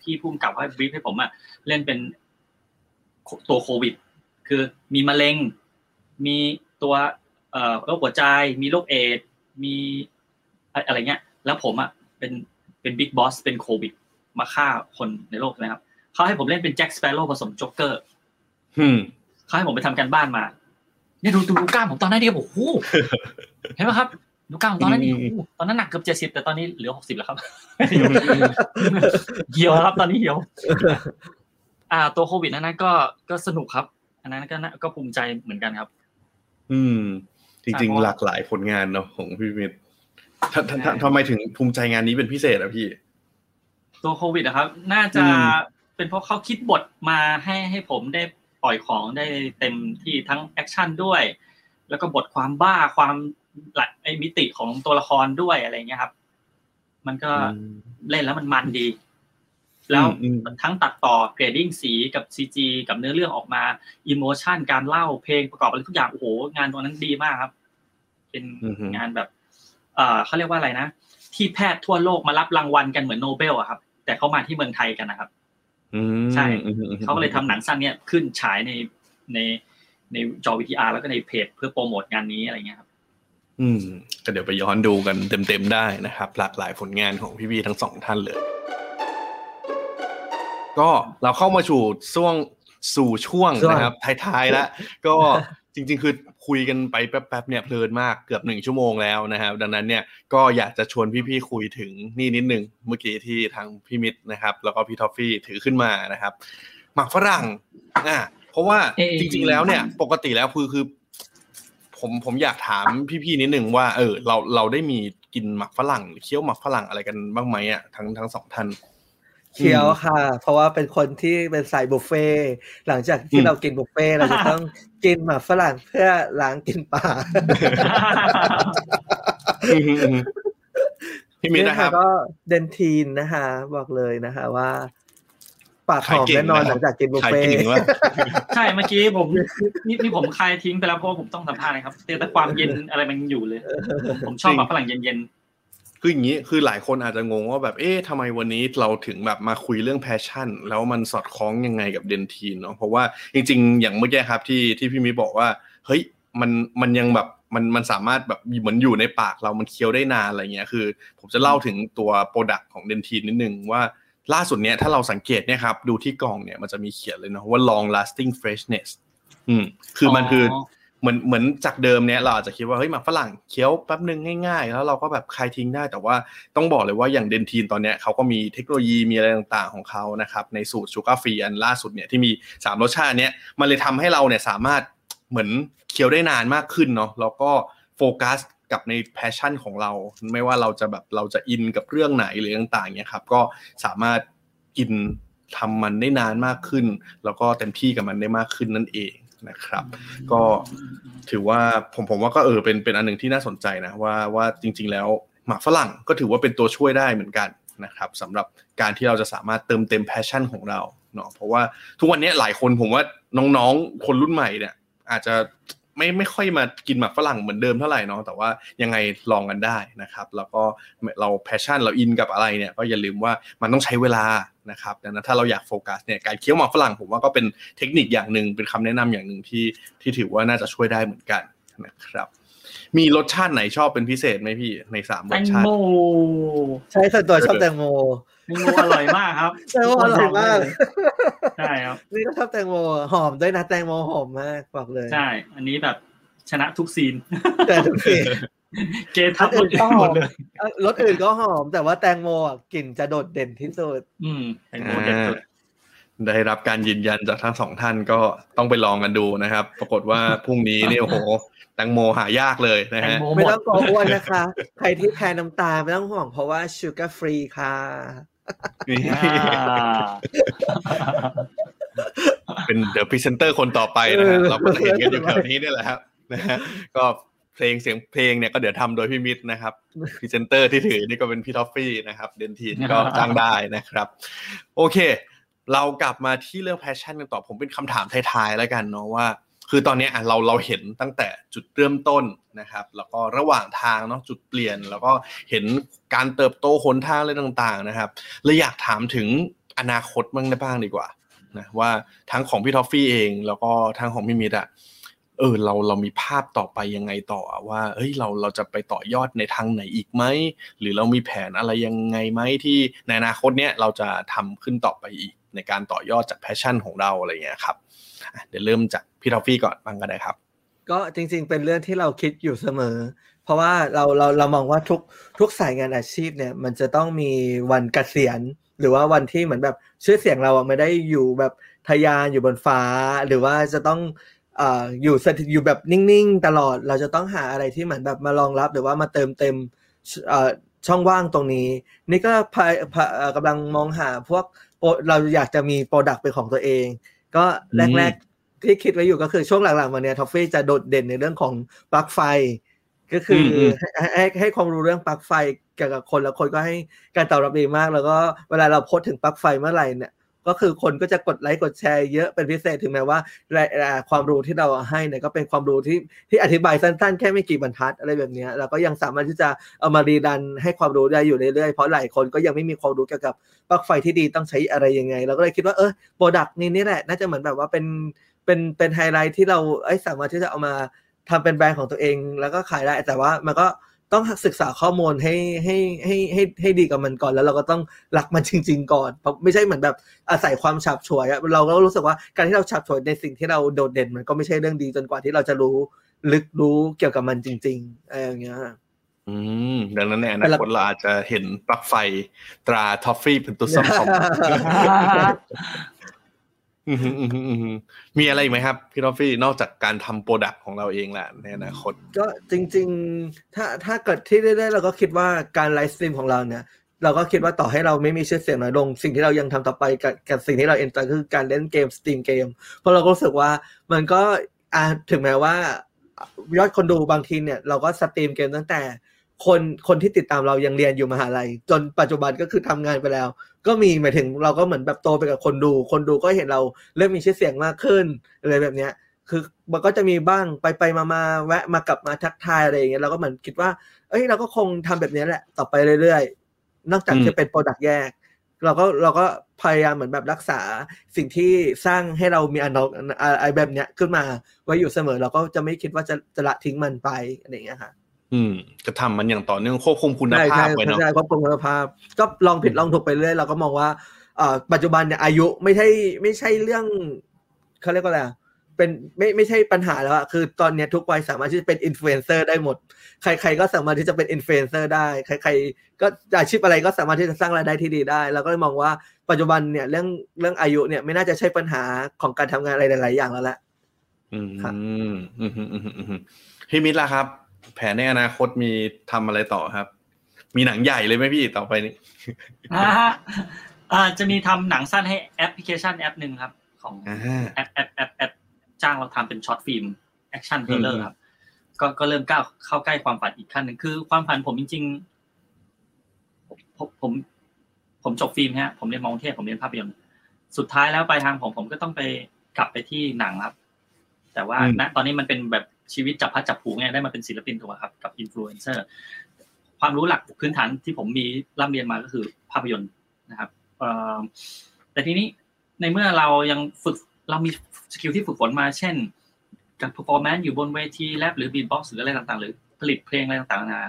พี่ภูมิกับให้บรีฟให้ผมอ่ะเล่นเป็นตัวโควิดคือมีมะเร็งมีตัวเอ่อโรคหัวใจมีโรคเอดส์มีอะไรเงี้ยแล้วผมอ่ะเป็นเป็นบิ๊กบอสเป็นโควิดมาฆ่าคนในโลกนะครับเขาให้ผมเล่นเป็นแจ็คสเปโร่ผสมโจ๊กเกอร์เขาให้ผมไปทำการบ้านมาเนี่ยดูดูกล้ามผมตอนนั้นดิโอ้โหเห็นไหมครับดูกล้ามตอนนั้นดิตอนนั้นหนักเกือบเจ็ดสิบแต่ตอนนี้เหลือหกสิบแล้วครับเหี่ยวครับตอนนี้เหี่ยวอ่าตัวโควิดนั้นก็ก็สนุกครับอันนั้นก็ก็ภูมิใจเหมือนกันครับอืมจริงๆหลากหลายผลงานเนาะของพี่มิตรทำไมถึงภูมิใจงานนี้เป็นพิเศษอ่ะพี่ตัวโควิดนะครับน่าจะเป็นเพราะเขาคิดบทมาให้ให้ผมได้ปล่อยของได้เต็มที่ทั้งแอคชั่นด้วยแล้วก็บทความบ้าความหลายไอ้มิติของตัวละครด้วยอะไรเงี้ยครับมันก็เล่นแล้วมันมันดีแล้วทั้งตัดต่อเกรดดิ้งสีกับ ซี จี กับเนื้อเรื่องออกมาอิโมชั่นการเล่าเพลงประกอบอะไรทุกอย่างโอ้โหงานตัวนั้นดีมากครับเป็นงานแบบเอ่อเขาเรียกว่าอะไรนะที่แพทย์ทั่วโลกมารับรางวัลกันเหมือนโนเบลอะครับแต่เขามาที่เมืองไทยกันนะครับ ใช่เขาก็เลยทำหนังสั้นเนี้ยขึ้นฉายในในในจอ วี ที อาร์ แล้วก็ในเพจเพื่อโปรโมทงานนี้อะไรเงี้ยครับอืมก็เดี๋ยวไปย้อนดูกันเต็มๆได้นะครับหลากหลายผลงานของพี่บีทั้งสองท่านเลยก็เราเข้ามาสู่ช่วงสู่ช่วงนะครับท้ายๆแล้วก็จริงๆคือคุยกันไปแป๊บๆเนี่ยเพลินมากเกือบหนึ่งชั่วโมงแล้วนะครับดังนั้นเนี่ยก็อยากจะชวนพี่ๆคุยถึงนี่นิดนึงเมื่อกี้ที่ทางพี่มิตรนะครับแล้วก็พี่ท็อฟฟี่ถือขึ้นมานะครับหมากฝรั่งอ่ะเพราะว่าจริงๆแล้วเนี่ยปกติแล้วคือคือผมผมอยากถามพี่ๆนิดนึงว่าเออเราเราได้มีกินหมากฝรั่งหรือเคี้ยวหมากฝรั่งอะไรกันบ้างไหมอ่ะทั้งทั้งสองท่านเคี้ยวค่ะเพราะว่าเป็นคนที่เป็นสายบุฟเฟ่หลังจากที่เรากินบุฟเฟ่เราจะต้องกินหมากฝรั่งเพื่อล้างกินปากพี่มิ้นนะครับก็เดนทีนนะคะบอกเลยนะคะว่าปากหอมแน่นอนหลังจากกินบุฟเฟ่ใช่เมื่อกี้ผมนี่นี่ผมคายทิ้งไปแล้วเพราะผมต้องสัมภาษณ์นะครับแต่ความเย็นอะไรมันอยู่เลยผมชอบหมากฝรั่งเย็นๆคืออย่างนี้คือหลายคนอาจจะงงว่าแบบเอ๊ะทำไมวันนี้เราถึงแบบมาคุยเรื่องแพชชั่นแล้วมันสอดคล้องยังไงกับเดนทีนเนาะเพราะว่าจริงๆอย่างเมื่อกี้ครับที่ที่พี่มิบอกว่าเฮ้ยมันมันยังแบบมันมันสามารถแบบเหมือนอยู่ในปากเรามันเคี้ยวได้นานอะไรเงี้ยคือผมจะเล่าถึงตัวโปรดักต์ของเดนทีนนิดนึงว่าล่าสุดเนี้ยถ้าเราสังเกตเนี่ยครับดูที่กล่องเนี่ยมันจะมีเขียนเลยเนาะว่า long lasting freshness อืมคือมันคือเหมือนเหมือนจากเดิมเนี่ยเราอาจจะคิดว่าเฮ้ยหมากฝรั่งเคี้ยวแป๊บนึงง่ายๆแล้วเราก็แบบคายทิ้งได้แต่ว่าต้องบอกเลยว่าอย่างเดนทีนตอนเนี้ยเขาก็มีเทคโนโลยีมีอะไรต่างๆของเขานะครับในสูตรชูการ์ฟรีอันล่าสุดเนี่ยที่มีสามรสชาติเนี้ยมันเลยทำให้เราเนี่ยสามารถเหมือนเคี้ยวได้นานมากขึ้นเนาะแล้วก็โฟกัสกับในแพชชั่นของเราไม่ว่าเราจะแบบเราจะอินกับเรื่องไหนหรือต่างๆเนี่ยครับก็สามารถกินทำมันได้นานมากขึ้นแล้วก็เต็มที่กับมันได้มากขึ้นนั่นเองนะครับก็ถือว่าผมผมว่าก็เออเป็นเป็นอันหนึ่งที่น่าสนใจนะว่าว่าจริงๆแล้วหมากฝรั่งก็ถือว่าเป็นตัวช่วยได้เหมือนกันนะครับสำหรับการที่เราจะสามารถเติมเต็มแพชชั่นของเราเนาะเพราะว่าทุกวันนี้หลายคนผมว่าน้องๆคนรุ่นใหม่เนี่ยอาจจะไม่ไม่ค่อยมากินหมากฝรั่งเหมือนเดิมเท่าไหร่เนาะแต่ว่ายังไงลองกันได้นะครับแล้วก็เราแพชชั่นเราอินกับอะไรเนี่ยก็อย่าลืมว่ามันต้องใช้เวลานะครับดังนั้นถ้าเราอยากโฟกัสเนี่ยการเคี้ยวหมากฝรั่งผมว่าก็เป็นเทคนิคอย่างนึงเป็นคำแนะนำอย่างนึงที่ที่ถือว่าน่าจะช่วยได้เหมือนกันนะครับมีรสชาติไหนชอบเป็นพิเศษไหมพี่ในสามรสชาติแตงโมใช่ส่วนตัวชอบแตงโมแตงโมอร่อยมากครับแตงโมอร่อยมากใช่ครับนี่ก็ชอบแตงโมหอมด้วยนะแตงโมหอมมากบอกเลยใช่อันนี้แบบชนะทุกซีนแต่ทุกซีนเกทับรสอื่นก็หอมรสอื่นก็หอมแต่ว่าแตงโมอ่ะกลิ่นจะโดดเด่นที่สุดอืมแตงโมเด่นสุดได้รับการยืนยันจากทั้งสองท่านก็ต้องไปลองกันดูนะครับปรากฏว่าพรุ่งนี้นี่โอ้โหแตงโมหายากเลยนะฮะไม่ต้องกลัวอ้วนนะคะใครที่แพ้น้ำตาไม่ต้องห่วงเพราะว่าชูการ์ฟรีค่ะเป็นเดอะพรีเซนเตอร์คนต่อไปนะฮะเราก็จะเห็นกันอยู่แถวนี้นี่แหละครับนะฮะก็เพลงเสียงเพลงเนี่ยก็เดี๋ยวทำโดยพี่มิตรนะครับพรีเซนเตอร์ที่ถือนี่ก็เป็นพี่ท็อฟฟี่นะครับเดนทีนก็จ้างได้นะครับโอเคเรากลับมาที่เรื่องแพชชั่นกันต่อผมเป็นคำถามท้ายๆแล้วกันเนาะว่าคือตอนนี้เราเราเห็นตั้งแต่จุดเริ่มต้นนะครับแล้วก็ระหว่างทางเนาะจุดเปลี่ยนแล้วก็เห็นการเติบโตหนทางอะไรต่างๆนะครับเลยอยากถามถึงอนาคตบ้างได้บ้างดีกว่านะว่าทั้งของพี่ท็อฟฟี่เองแล้วก็ทั้งของพี่มิตรอ่ะเออเราเรามีภาพต่อไปยังไงต่อว่าเฮ้ยเราเราจะไปต่อยอดในทางไหนอีกไหมหรือเรามีแผนอะไรยังไงไหมที่ในอนาคตเนี้ยเราจะทำขึ้นต่อไปอีกในการต่อยอดจากแพชชั่นของเราอะไรเงี้ยครับเดี๋ยวเริ่มจากพี่ท็อฟฟี่ก่อนบ้างก็ได้ครับก็จริงๆเป็นเรื่องที่เราคิดอยู่เสมอเพราะว่าเราเราเรามองว่าทุกทุกสายงานอาชีพเนี่ยมันจะต้องมีวันเกษียณหรือว่าวันที่เหมือนแบบชื่อเสียงเราไม่ได้อยู่แบบทะยานอยู่บนฟ้าหรือว่าจะต้องเอ่ออยู่อยู่แบบนิ่งๆตลอดเราจะต้องหาอะไรที่เหมือนแบบมารองรับหรือว่ามาเติมเต็มเอ่อช่องว่างตรงนี้นี่ก็กำลังมองหาพวกเราอยากจะมีโปรดักต์เป็นของตัวเองก็แรกๆที่คิดไว้อยู่ก็คือช่วงหลังๆมาเนี่ยท็อฟฟี่จะโดดเด่นในเรื่องของปลั๊กไฟก็คือให้ให้ความรู้เรื่องปลั๊กไฟเกี่ยวกับคนแล้วคนก็ให้การตอบรับดีมากแล้วก็เวลาเราโพสต์ถึงปลั๊กไฟเมื่อไหร่เนี่ย ก็คือคนก็จะกดไลค์กดแชร์เยอะเป็นพิเศษถึงแม้ว่าความรู้ที่เราให้เนี่ยก็เป็นความรู้ที่ที่อธิบายสั้นๆแค่ไม่กี่บรรทัดอะไรแบบนี้เราก็ยังสามารถที่จะเอามารีดันให้ความรู้ได้อยู่เรื่อยๆเพราะหลายคนก็ยังไม่มีความรู้เกี่ยวกับปลั๊กไฟที่ดีต้องใช้อะไรยังไงเราก็เลยคิดว่าเออโปรดักต์นี้นี่แหละน่าจะเหมือนแบบว่าเป็นเป็นเป็นไฮไลท์ที่เราสามารถที่จะเอามาทำเป็นแบรนด์ของตัวเองแล้วก็ขายได้แต่ว่ามันก็ต้องศึกษาข้อมูลให้ให้ให้ให้ให้ดีกับมันก่อนแล้วเราก็ต้องรักมันจริงๆก่อนเพราะไม่ใช่เหมือนแบบอาศัยความฉับเฉวยเราก็รู้สึกว่าการที่เราฉับเฉวยในสิ่งที่เราโดดเด่นมันก็ไม่ใช่เรื่องดีจนกว่าที่เราจะรู้ลึกรู้เกี่ยวกับมันจริงๆอะไรอย่างเงี้ยอืมดังนั้นในอนาคตเราอาจจะเห็นปลั๊กไฟตราท็อฟฟี่เป็นตัวสำคัญมีอะไรอีกไหมครับพี่ท็อฟฟี่นอกจากการทำโปรดักต์ของเราเองแหละในอนาคตก็จริงๆถ้าถ้าเกิดที่ได้เราก็คิดว่าการไลฟ์สตรีมของเราเนี่ยเราก็คิดว่าต่อให้เราไม่มีชื่อเสียงน้อยลงสิ่งที่เรายังทำต่อไปกับกับสิ่งที่เราเอนจอยคือการเล่นเกมสตรีมเกมเพราะเราก็รู้สึกว่ามันก็ถึงแม้ว่ายอดคนดูบางทีเนี่ยเราก็สตรีมเกมตั้งแต่คนคนที่ติดตามเรายังเรียนอยู่มหาลัยจนปัจจุบันก็คือทำงานไปแล้วก็มีหมายถึงเราก็เหมือนแบบโตไปกับคนดูคนดูก็เห็นเราเริ่มมีชื่อเสียงมากขึ้นอะไรแบบเนี้ยคือมันก็จะมีบ้างไปไปมามาแวะมากลับมาทักทายอะไรอย่างเงี้ยเราก็เหมือนคิดว่าเอ้ยเราก็คงทำแบบนี้แหละต่อไปเรื่อยๆนอกจากจะเป็นโปรดักต์แยกเราก็เราก็พยายามเหมือนแบบรักษาสิ่งที่สร้างให้เรามีอันอะไรแบบเนี้ยขึ้นมาไว้อยู่เสมอเราก็จะไม่คิดว่าจะจะละทิ้งมันไปอะไรอย่างเงี้ยค่ะอืมจะทำมันอย่างต่อเนื่องควบคุมคุณภาพไว้เนาะใช่ควบคุมคุณภาพก็ลองผิดลองถูกไปเรื่อยเราก็มองว่าอ่าปัจจุบันเนี่ยอายุไม่ใช่ไม่ใช่เรื่องเขาเรียกว่าอะไรเป็นไม่ไม่ใช่ปัญหาแล้วอะคือตอนเนี้ยทุกวัยสามารถที่จะเป็นอินฟลูเอนเซอร์ได้หมดใครๆก็สามารถที่จะเป็นอินฟลูเอนเซอร์ได้ใครๆก็อาชีพอะไรก็สามารถที่จะสร้างรายได้ที่ดีได้เราก็เลยมองว่าปัจจุบันเนี่ยเรื่องเรื่องอายุเนี่ยไม่น่าจะใช่ปัญหาของการทำงานอะไรหลายๆอย่างแล้วแหละอืมอืมอืมอืมอืมพี่มิตรล่ะครับแผนในอนาคตมีทำอะไรต่อครับมีหนังใหญ่เลยไหมพี่ต่อไปนี้อ่าจะมีทำหนังสั้นให้แอปพลิเคชันแอปหนึ่งครับของแอปแอปแอปแอปจ้างเราทำเป็นช็อตฟิล์มแอคชั่นเทเลอร์ครับก็ก็เริ่มก้าวเข้าใกล้ความฝันอีกขั้นหนึ่งคือความฝันผมจริงๆผมผมผมจบฟิล์มฮะผมเรียนมอเทศผมเรียนภาพยนตร์สุดท้ายแล้วปลายทางผมผมก็ต้องไปกลับไปที่หนังครับแต่ว่าณตอนนี้มันเป็นแบบชีวิตจับพัดจับผูไงได้มาเป็นศิลปินถูกป่ะครับกับอินฟลูเอนเซอร์ความรู้หลักพื้นฐานที่ผมมีร่ำเรียนมาก็คือภาพยนตร์นะครับเอ่อแต่ทีนี้ในเมื่อเรายังฝึกเรามีสกิลที่ฝึกฝนมาเช่นการ performance อยู่บนเวทีแรปหรือ beatbox หรืออะไรต่างๆหรือผลิตเพลงอะไรต่างๆนาน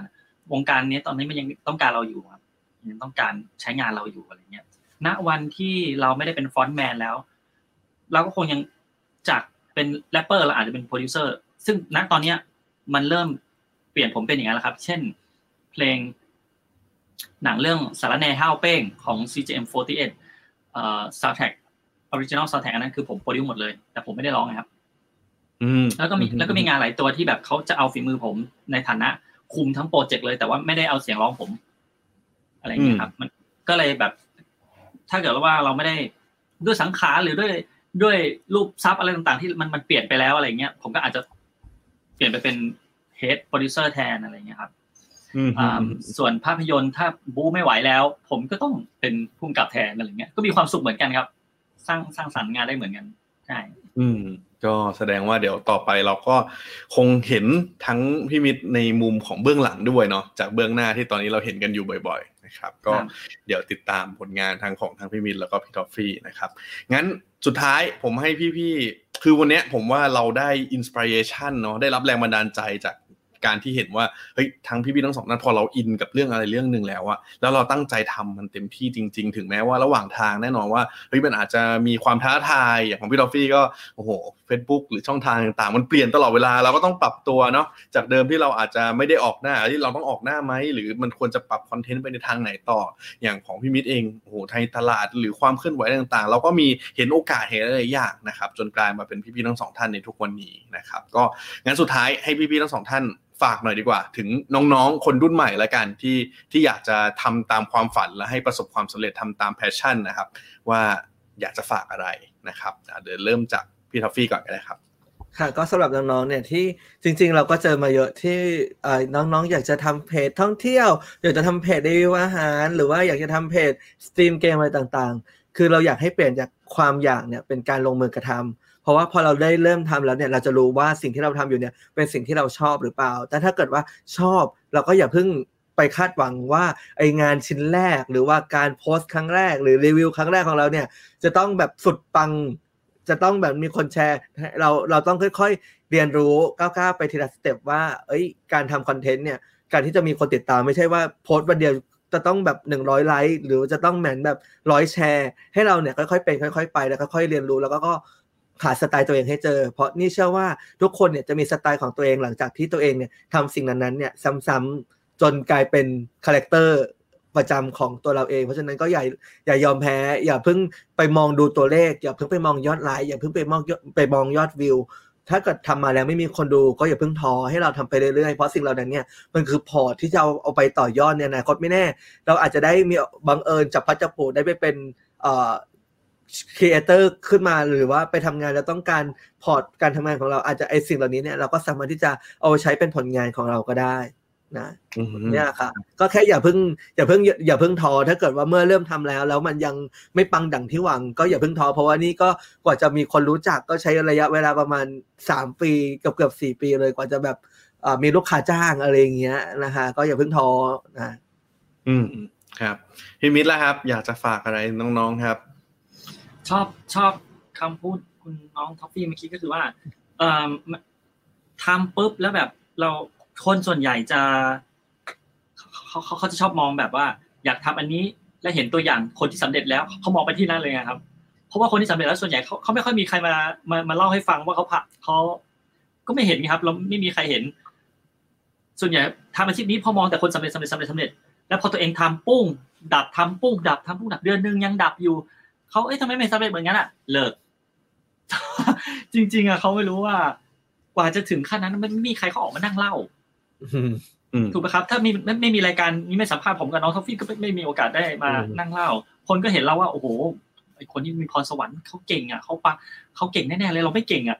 วงการนี้ตอนนี้มันยังต้องการเราอยู่ครับยังต้องการใช้งานเราอยู่อะไรเงี้ยณวันที่เราไม่ได้เป็นฟอนต์แมนแล้วเราก็คงยังจากเป็นแรปเปอร์เราอาจจะเป็นโปรดิวเซอร์ซึ่งณตอนนี้มันเริ่มเปลี่ยนผมเป็นอย่างนั้นแล้วครับเช่นเพลงหนังเรื่องสารแหน่ห้าวเป้งของ ซี จี เอ็ม สี่สิบแปด เอ่อ Satac Original Satac อันนั้นคือผมโปรดิวซ์หมดเลยแต่ผมไม่ได้ร้องนะครับอืมแล้วก็มีแล้วก็มีงานหลายตัวที่แบบเขาจะเอาฝีมือผมในฐานะคุมทั้งโปรเจกต์เลยแต่ว่าไม่ได้เอาเสียงร้องผมอะไรอย่างเงี้ยครับมันก็เลยแบบถ้าเกิดว่าเราไม่ได้ด้วยสังขารหรือด้วยด้วยรูปซับอะไรต่างๆที่มันมันเปลี่ยนไปแล้วอะไรเงี้ยผมก็อาจจะเปลี่ยนไปเป็นเฮดโปรดิวเซอร์แทนอะไรเงี้ยครับส่วนภาพยนตร์ถ้าบู๊ไม่ไหวแล้วผมก็ต้องเป็นผู้กำกับแทนอะไรเงี้ยก็มีความสุขเหมือนกันครับสร้างสร้างสรรค์งานได้เหมือนกันใช่อืมก็แสดงว่าเดี๋ยวต่อไปเราก็คงเห็นทั้งพี่มิตรในมุมของเบื้องหลังด้วยเนาะจากเบื้องหน้าที่ตอนนี้เราเห็นกันอยู่บ่อยๆนะครับก็เดี๋ยวติดตามผลงานทางของทั้งพี่มิตรแล้วก็พี่ท็อฟฟี่นะครับงั้นสุดท้ายผมให้พี่ๆคือวันนี้ผมว่าเราได้อินสไปเรชันเนาะได้รับแรงบันดาลใจจากการที่เห็นว่าเฮ้ยทั้งพี่ๆทั้งสองนั้นพอเราอินกับเรื่องอะไรเรื่องนึงแล้วอะแล้วเราตั้งใจทำมันเต็มที่จริงๆถึงแม้ว่าระหว่างทางแน่นอนว่าเฮ้ยมันอาจจะมีความท้าทายอย่างของพี่ท็อฟฟี่ก็โอ้โห Facebook หรือช่องทางต่างๆมันเปลี่ยนตลอดเวลาเราก็ต้องปรับตัวเนาะจากเดิมที่เราอาจจะไม่ได้ออกหน้าที่เราต้องออกหน้าไหมหรือมันควรจะปรับคอนเทนต์ไปในทางไหนต่ออย่างของพี่มิตรเองโอ้โหไทยตลาดหรือความเคลื่อนไหวต่างๆเราก็มีเห็นโอกาสเห็นอะไรหลายอย่างนะครับจนกลายมาเป็นพี่ๆทั้งสองท่านในทุกวันนี้นะครับก็งั้นสุดท้ายให้พี่ๆทั้งสองท่านฝากหน่อยดีกว่าถึงน้องๆคนรุ่นใหม่ละกันที่ที่อยากจะทำตามความฝันและให้ประสบความสำเร็จทำตามแพชชั่นนะครับว่าอยากจะฝากอะไรนะครับเดี๋ยวเริ่มจากพี่ท็อฟฟี่ก่อนก็ได้ครับค่ะก็สำหรับน้องๆเนี่ยที่จริงๆเราก็เจอมาเยอะที่น้องๆอยากจะทำเพจท่องเที่ยวอยากจะทำเพจรีวิวอาหารหรือว่าอยากจะทำเพจสตรีมเกมอะไรต่างๆ คือเราอยากให้เปลี่ยนจากความอยากเนี่ยเป็นการลงมือกระทำเพราะว่าพอเราได้เริ่มทำแล้วเนี่ยเราจะรู้ว่าสิ่งที่เราทำอยู่เนี่ยเป็นสิ่งที่เราชอบหรือเปล่าแต่ถ้าเกิดว่าชอบเราก็อย่าเพิ่งไปคาดหวังว่าไองานชิ้นแรกหรือว่าการโพสต์ครั้งแรกหรือรีวิวครั้งแรกของเราเนี่ยจะต้องแบบสุดปังจะต้องแบบมีคนแชร์เราเราต้องค่อยๆเรียนรู้ก้าวๆไปทีละสเต็ปว่าเอ้ยการทำคอนเทนต์เนี่ยการที่จะมีคนติดตามไม่ใช่ว่าโพสต์วันเดียวจะต้องแบบหนึ่งร้อยไลค์หรือจะต้องแมนแบบหนึ่งร้อยแชร์ให้เราเนี่ยค่อยๆเป็นค่อยๆไปแล้วก็ค่อยเรียนรู้แล้วก็ก็หาสไตล์ตัวเองให้เจอเพราะนี่เชื่อว่าทุกคนเนี่ยจะมีสไตล์ของตัวเองหลังจากที่ตัวเองเนี่ยทำสิ่งนั้นๆเนี่ยซ้ำๆจนกลายเป็นคาแรคเตอร์ประจำของตัวเราเองเพราะฉะนั้นก็อย่าอย่ายอมแพ้อย่าเพิ่งไปมองดูตัวเลขอย่าเพิ่งไปมองยอดไลค์อย่าเพิ่งไปมองไปมองยอดวิวถ้าเกิดทำมาแล้วไม่มีคนดูก็อย่าเพิ่งท้อให้เราทำไปเรื่อยๆเพราะสิ่งเหล่านั้นเนี่ยมันคือพอร์ตที่จะเอาเอาไปต่อยอดในอนาคตไม่แน่เราอาจจะได้มีบังเอิญจับพลัดจับผลูได้ไปเป็นเอ่อครีเอเตอร์ขึ้นมาหรือว่าไปทำงานแล้วต้องการพอร์ตการทำงานของเราอาจจะไอสิ่งเหล่านี้เนี่ยเราก็สามารถที่จะเอาใช้เป็นผลงานของเราก็ได้นะเนี่ยค่ะก็แค่อย่าเพิ่งอย่าเพิ่งอย่าเพิ่งท้อถ้าเกิดว่าเมื่อเริ่มทำแล้วแล้วมันยังไม่ปังดังที่หวังก็อย่าเพิ่งท้อเพราะว่านี่ก็กว่าจะมีคนรู้จักก็ใช้ระยะเวลาประมาณสามปีเกือบเกือบสี่ปีเลยกว่าจะแบบมีลูกค้าจ้างอะไรอย่างเงี้ยนะคะก็อย่าเพิ่งท้อนะอืมครับพี่มิตรล่ะครับอยากจะฝากอะไรน้องๆครับชอบชอบคำพูดคุณน้องท็อฟฟี่เมื่อกี้ก็คือว่าเอ่อทำปุ๊บแล้วแบบเราคนส่วนใหญ่จะเขาเขาเขาจะชอบมองแบบว่าอยากทำอันนี้และเห็นตัวอย่างคนที่สำเร็จแล้วเขามองไปที่นั่นเลยนะครับเพราะว่าคนที่สำเร็จแล้วส่วนใหญ่เขาเขาไม่ค่อยมีใครมามามาเล่าให้ฟังว่าเขาผ่าเขาก็ไม่เห็นครับเราไม่มีใครเห็นส่วนใหญ่ทำอาชีพนี้พอมองแต่คนสำเร็จสำเร็จสำเร็จสำเร็จแล้วพอตัวเองทำปุ้งดับทำปุ้งดับทำปุ้งดับเดือนนึงยังดับอยู่เขาเอ๊ะทำไมไม่สำเร็จเหมือนงั้นอ่ะเลิกจริงๆอ่ะเขาไม่รู้ว่ากว่าจะถึงขั้นนั้นมันไม่มีใครเขาออกมานั่งเล่าถูกไหมครับถ้ามีไม่ไม่มีรายการนี้ไม่สัมภาษณ์ผมกับน้องท็อฟฟี่ก็ไม่มีโอกาสได้มานั่งเล่าคนก็เห็นเราว่าโอ้โหไอคนที่มีพรสวรรค์เขาเก่งอ่ะเขาปะเขาเก่งแน่ๆเลยเราไม่เก่งอ่ะ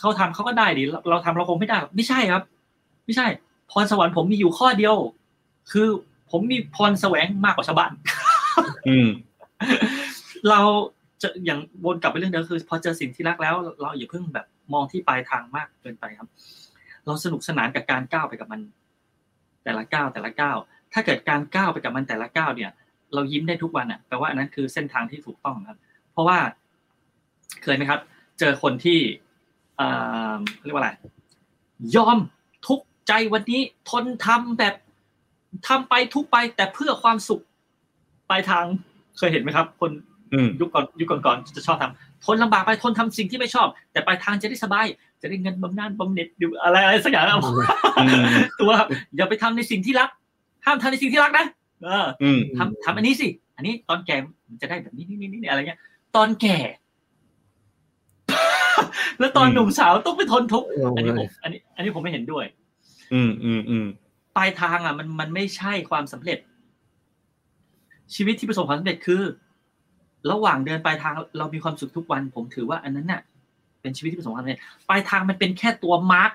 เขาทำเขาก็ได้ดิเราทำเราคงไม่ได้ไม่ใช่ครับไม่ใช่พรสวรรค์ผมมีอยู่ข้อเดียวคือผมมีพรแสวงมากกว่าชาวบ้านเราจะอย่างวนกลับไปเรื่องเดิมคือพอเจอสิ่งที่รักแล้วเราอย่าเพิ่งแบบมองที่ปลายทางมากเกินไปครับเราสนุกสนานกับการก้าวไปกับมันแต่ละก้าวแต่ละก้าวถ้าเกิดการก้าวไปกับมันแต่ละก้าวเนี่ยเรายิ้มได้ทุกวันอ่ะแปลว่าอันนั้นคือเส้นทางที่ถูกต้องครับเพราะว่าเคยไหมครับเจอคนที่เอ่อเรียกว่าอะไรยอมทุกข์ใจวันนี้ทนทำแบบทำไปทุกไปแต่เพื่อความสุขปลายทางเคยเห็นไหมครับคนยุคก่อนยุคก่อนๆจะชอบทำทนลำบากไปทนทำสิ่งที่ไม่ชอบแต่ปลายทางจะได้สบายจะได้เงินบำนาญบำเหน็จอยู่อะไรอะไรสักอย่างตัวอย่าไปทำในสิ่งที่รักห้ามทำในสิ่งที่รักนะทำทำอันนี้สิอันนี้ตอนแก่จะได้แบบนี้นี่นี่อะไรเงี้ยตอนแก่แล้วตอนหนุ่มสาวต้องไปทนทุกข์อันนี้ผมอันนี้อันนี้ผมไม่เห็นด้วยปลายทางอ่ะมันมันไม่ใช่ความสำเร็จชีวิตที่ประสบความสำเร็จคือระหว่างเดินปลายทางเรามีความสุขทุกวันผมถือว่าอันนั้นน่ะเป็นชีวิตที่ประสบความสำเร็จปลายทางมันเป็นแค่ตัวมาร์ค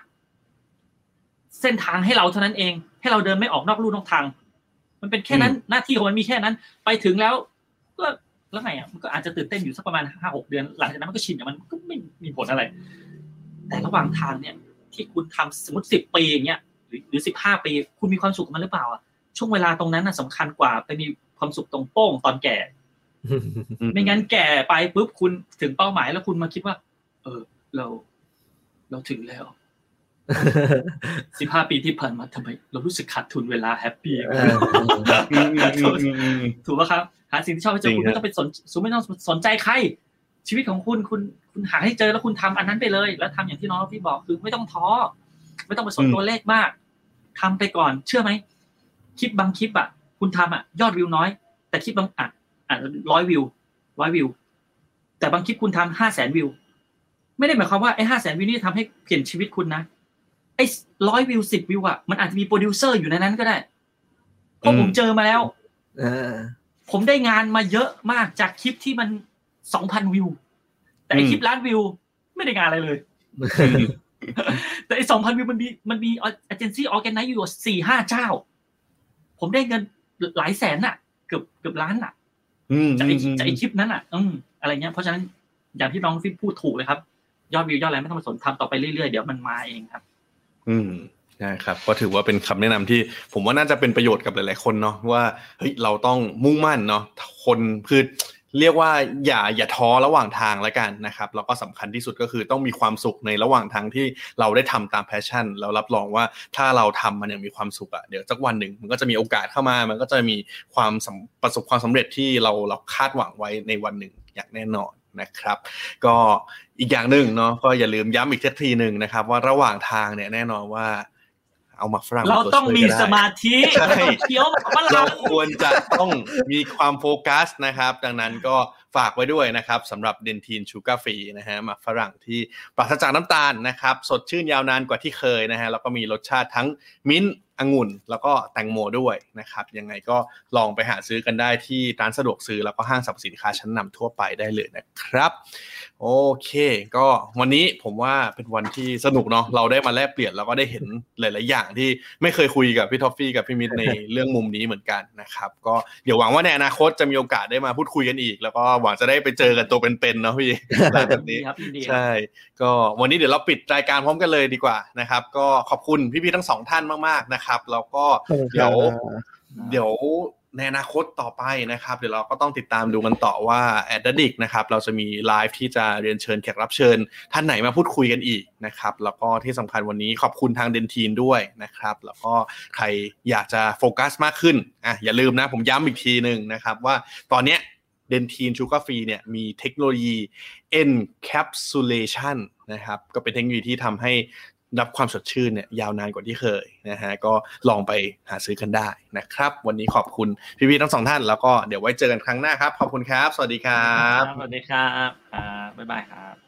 เส้นทางให้เราเท่านั้นเองให้เราเดินไม่ออกนอกลู่นอกทางมันเป็นแค่นั้นหน้าที่ของมันมีแค่นั้นไปถึงแล้วก็แล้วไงอ่ะมันก็อาจจะตื่นเต้นอยู่สักประมาณ ห้าหก เดือนหลังจากนั้นมันก็ชินกับมันก็ไม่มีผลอะไรแต่ระหว่างทางเนี่ยที่คุณทำสมมุติสิบปีอย่างเงี้ยหรือหรือสิบห้าปีคุณมีความสุขกับมันหรือเปล่าอ่ะช่วงเวลาตรงนั้นน่ะสำคัญกว่าไปมีความสุขตรงโป้งตอนแก่ไม่งั้นแก่ไปปุ๊บคุณถึงเป้าหมายแล้วคุณมาคิดว่าเออเราเราถึงแล้วสิบห้าปีที่ผ่านมาทำไมเรารู้สึกขาดทุนเวลาแฮปปี้ถูกป่ะครับหาสิ่งที่ชอบให้เจอคุณไม่ต้องไปสนสูไม่ต้องสนใจใครชีวิตของคุณคุณคุณหาให้เจอแล้วคุณทำอันนั้นไปเลยแล้วทำอย่างที่น้องพี่บอกคือไม่ต้องท้อไม่ต้องไปสนตัวเลขมากทำไปก่อนเชื่อไหมคลิปบางคลิปอ่ะคุณทำอ่ะยอดวิวน้อยแต่คลิปบางอ่ะอ่ะหนึ่งร้อยวิวหนึ่งร้อยวิวแต่บางคลิปคุณทำ ห้าแสน วิวไม่ได้หมายความว่าไอ้ ห้าแสน วิวนี่ทำให้เปลี่ยนชีวิตคุณนะไอ้หนึ่งร้อยวิวสิบวิวอ่ะมันอาจจะมีโปรดิวเซอร์อยู่ในนั้นก็ได้เพราะผมเจอมาแล้วเออผมได้งานมาเยอะมากจากคลิปที่มัน สองพัน วิวแต่ไอ้คลิปล้านวิวไม่ได้งานอะไรเลยแต่ไอ้ สองพัน วิวมันมีมันมีเอเจนซี่ออร์แกไนซ์อยู่ สี่ห้า เจ้าผมได้เงินหลายแสนน่ะเกือบเกือบล้านน่ะ จากไอ้คลิปนั้นอ่ะอะไรเงี้ยเพราะฉะนั้นอย่างที่น้องฟิตพูดถูกเลยครับยอดวิวยอดอะไรไม่ต้องมาสนทำต่อไปเรื่อยๆเดี๋ยวมันมาเองครับอืมนะครับก็ถือว่าเป็นคำแนะนำที่ผมว่าน่าจะเป็นประโยชน์กับหลายๆคนเนาะว่าเฮ้ยเราต้องมุ่งมั่นเนาะคนคือเรียกว่าอย่าอย่าท้อระหว่างทางละกันนะครับแล้วก็สำคัญที่สุดก็คือต้องมีความสุขในระหว่างทางที่เราได้ทำตามแพชชั่นแล้วรับรองว่าถ้าเราทำมันอย่างมีความสุขอะเดี๋ยวสักวันหนึ่งมันก็จะมีโอกาสเข้ามามันก็จะมีความประสบความสำเร็จที่เราเราคาดหวังไว้ในวันหนึ่งอย่างแน่นอนนะครับก็อีกอย่างนึงเนาะก็อย่าลืมย้ำอีกสักทีนึงนะครับว่าระหว่างทางเนี่ยแน่นอนว่าเอาหมักฝรั่งเราต้องมีสมาธิเที่ยวแบบว่าเราควรจะต้องมีความโฟกัสนะครับดังนั้นก็ฝากไว้ด้วยนะครับสำหรับ Dentin Sugar Free นะฮะหมักฝรั่งที่ปราศจากน้ำตาลนะครับสดชื่นยาวนานกว่าที่เคยนะฮะแล้วก็มีรสชาติทั้งมิ้นท์องุ่นแล้วก็แตงโมด้วยนะครับยังไงก็ลองไปหาซื้อกันได้ที่ร้านสะดวกซื้อแล้วก็ห้างสรรพสินค้าชั้นนำทั่วไปได้เลยนะครับโอเคก็วันนี้ผมว่าเป็นวันที่สนุกเนาะเราได้มาแลกเปลี่ยนแล้วก็ได้เห็นหลายๆอย่างที่ไม่เคยคุยกับพี่ท็อฟฟี่กับพี่มิตรในเรื่องมุมนี้เหมือนกันนะครับก็เดี๋ยวหวังว่าในอนาคตจะมีโอกาสได้มาพูดคุยกันอีกแล้วก็หวังจะได้ไปเจอกันตัวเป็นๆเนาะพี่หลังจากนี้ใช่ก็วันนี้เดี๋ยวเราปิดรายการพร้อมกันเลยดีกว่านะครับก็ขอบคุณพี่ๆทั้งสองท่านมากๆนะครับแล้วก็เดี๋ยวเดี๋ยวในอนาคตต่อไปนะครับเดี๋ยวเราก็ต้องติดตามดูกันต่อว่า Addict นะครับเราจะมีไลฟ์ที่จะเรียนเชิญแขกรับเชิญท่านไหนมาพูดคุยกันอีกนะครับแล้วก็ที่สำคัญวันนี้ขอบคุณทาง Dentin ด้วยนะครับแล้วก็ใครอยากจะโฟกัสมากขึ้นอ่ะอย่าลืมนะผมย้ำอีกทีนึงนะครับว่าตอนเนี้ย Dentin Sugar Free เนี่ยมีเทคโนโลยี Encapsulation นะครับก็เป็นเทคโนโลยีที่ทำให้รับความสดชื่นเนี่ยยาวนานกว่าที่เคยนะฮะก็ลองไปหาซื้อกันได้นะครับวันนี้ขอบคุณพี่ๆทั้งสองท่านแล้วก็เดี๋ยวไว้เจอกันครั้งหน้าครับขอบคุณครับสวัสดีครับสวัสดีครับอ่าบ๊ายบายครับ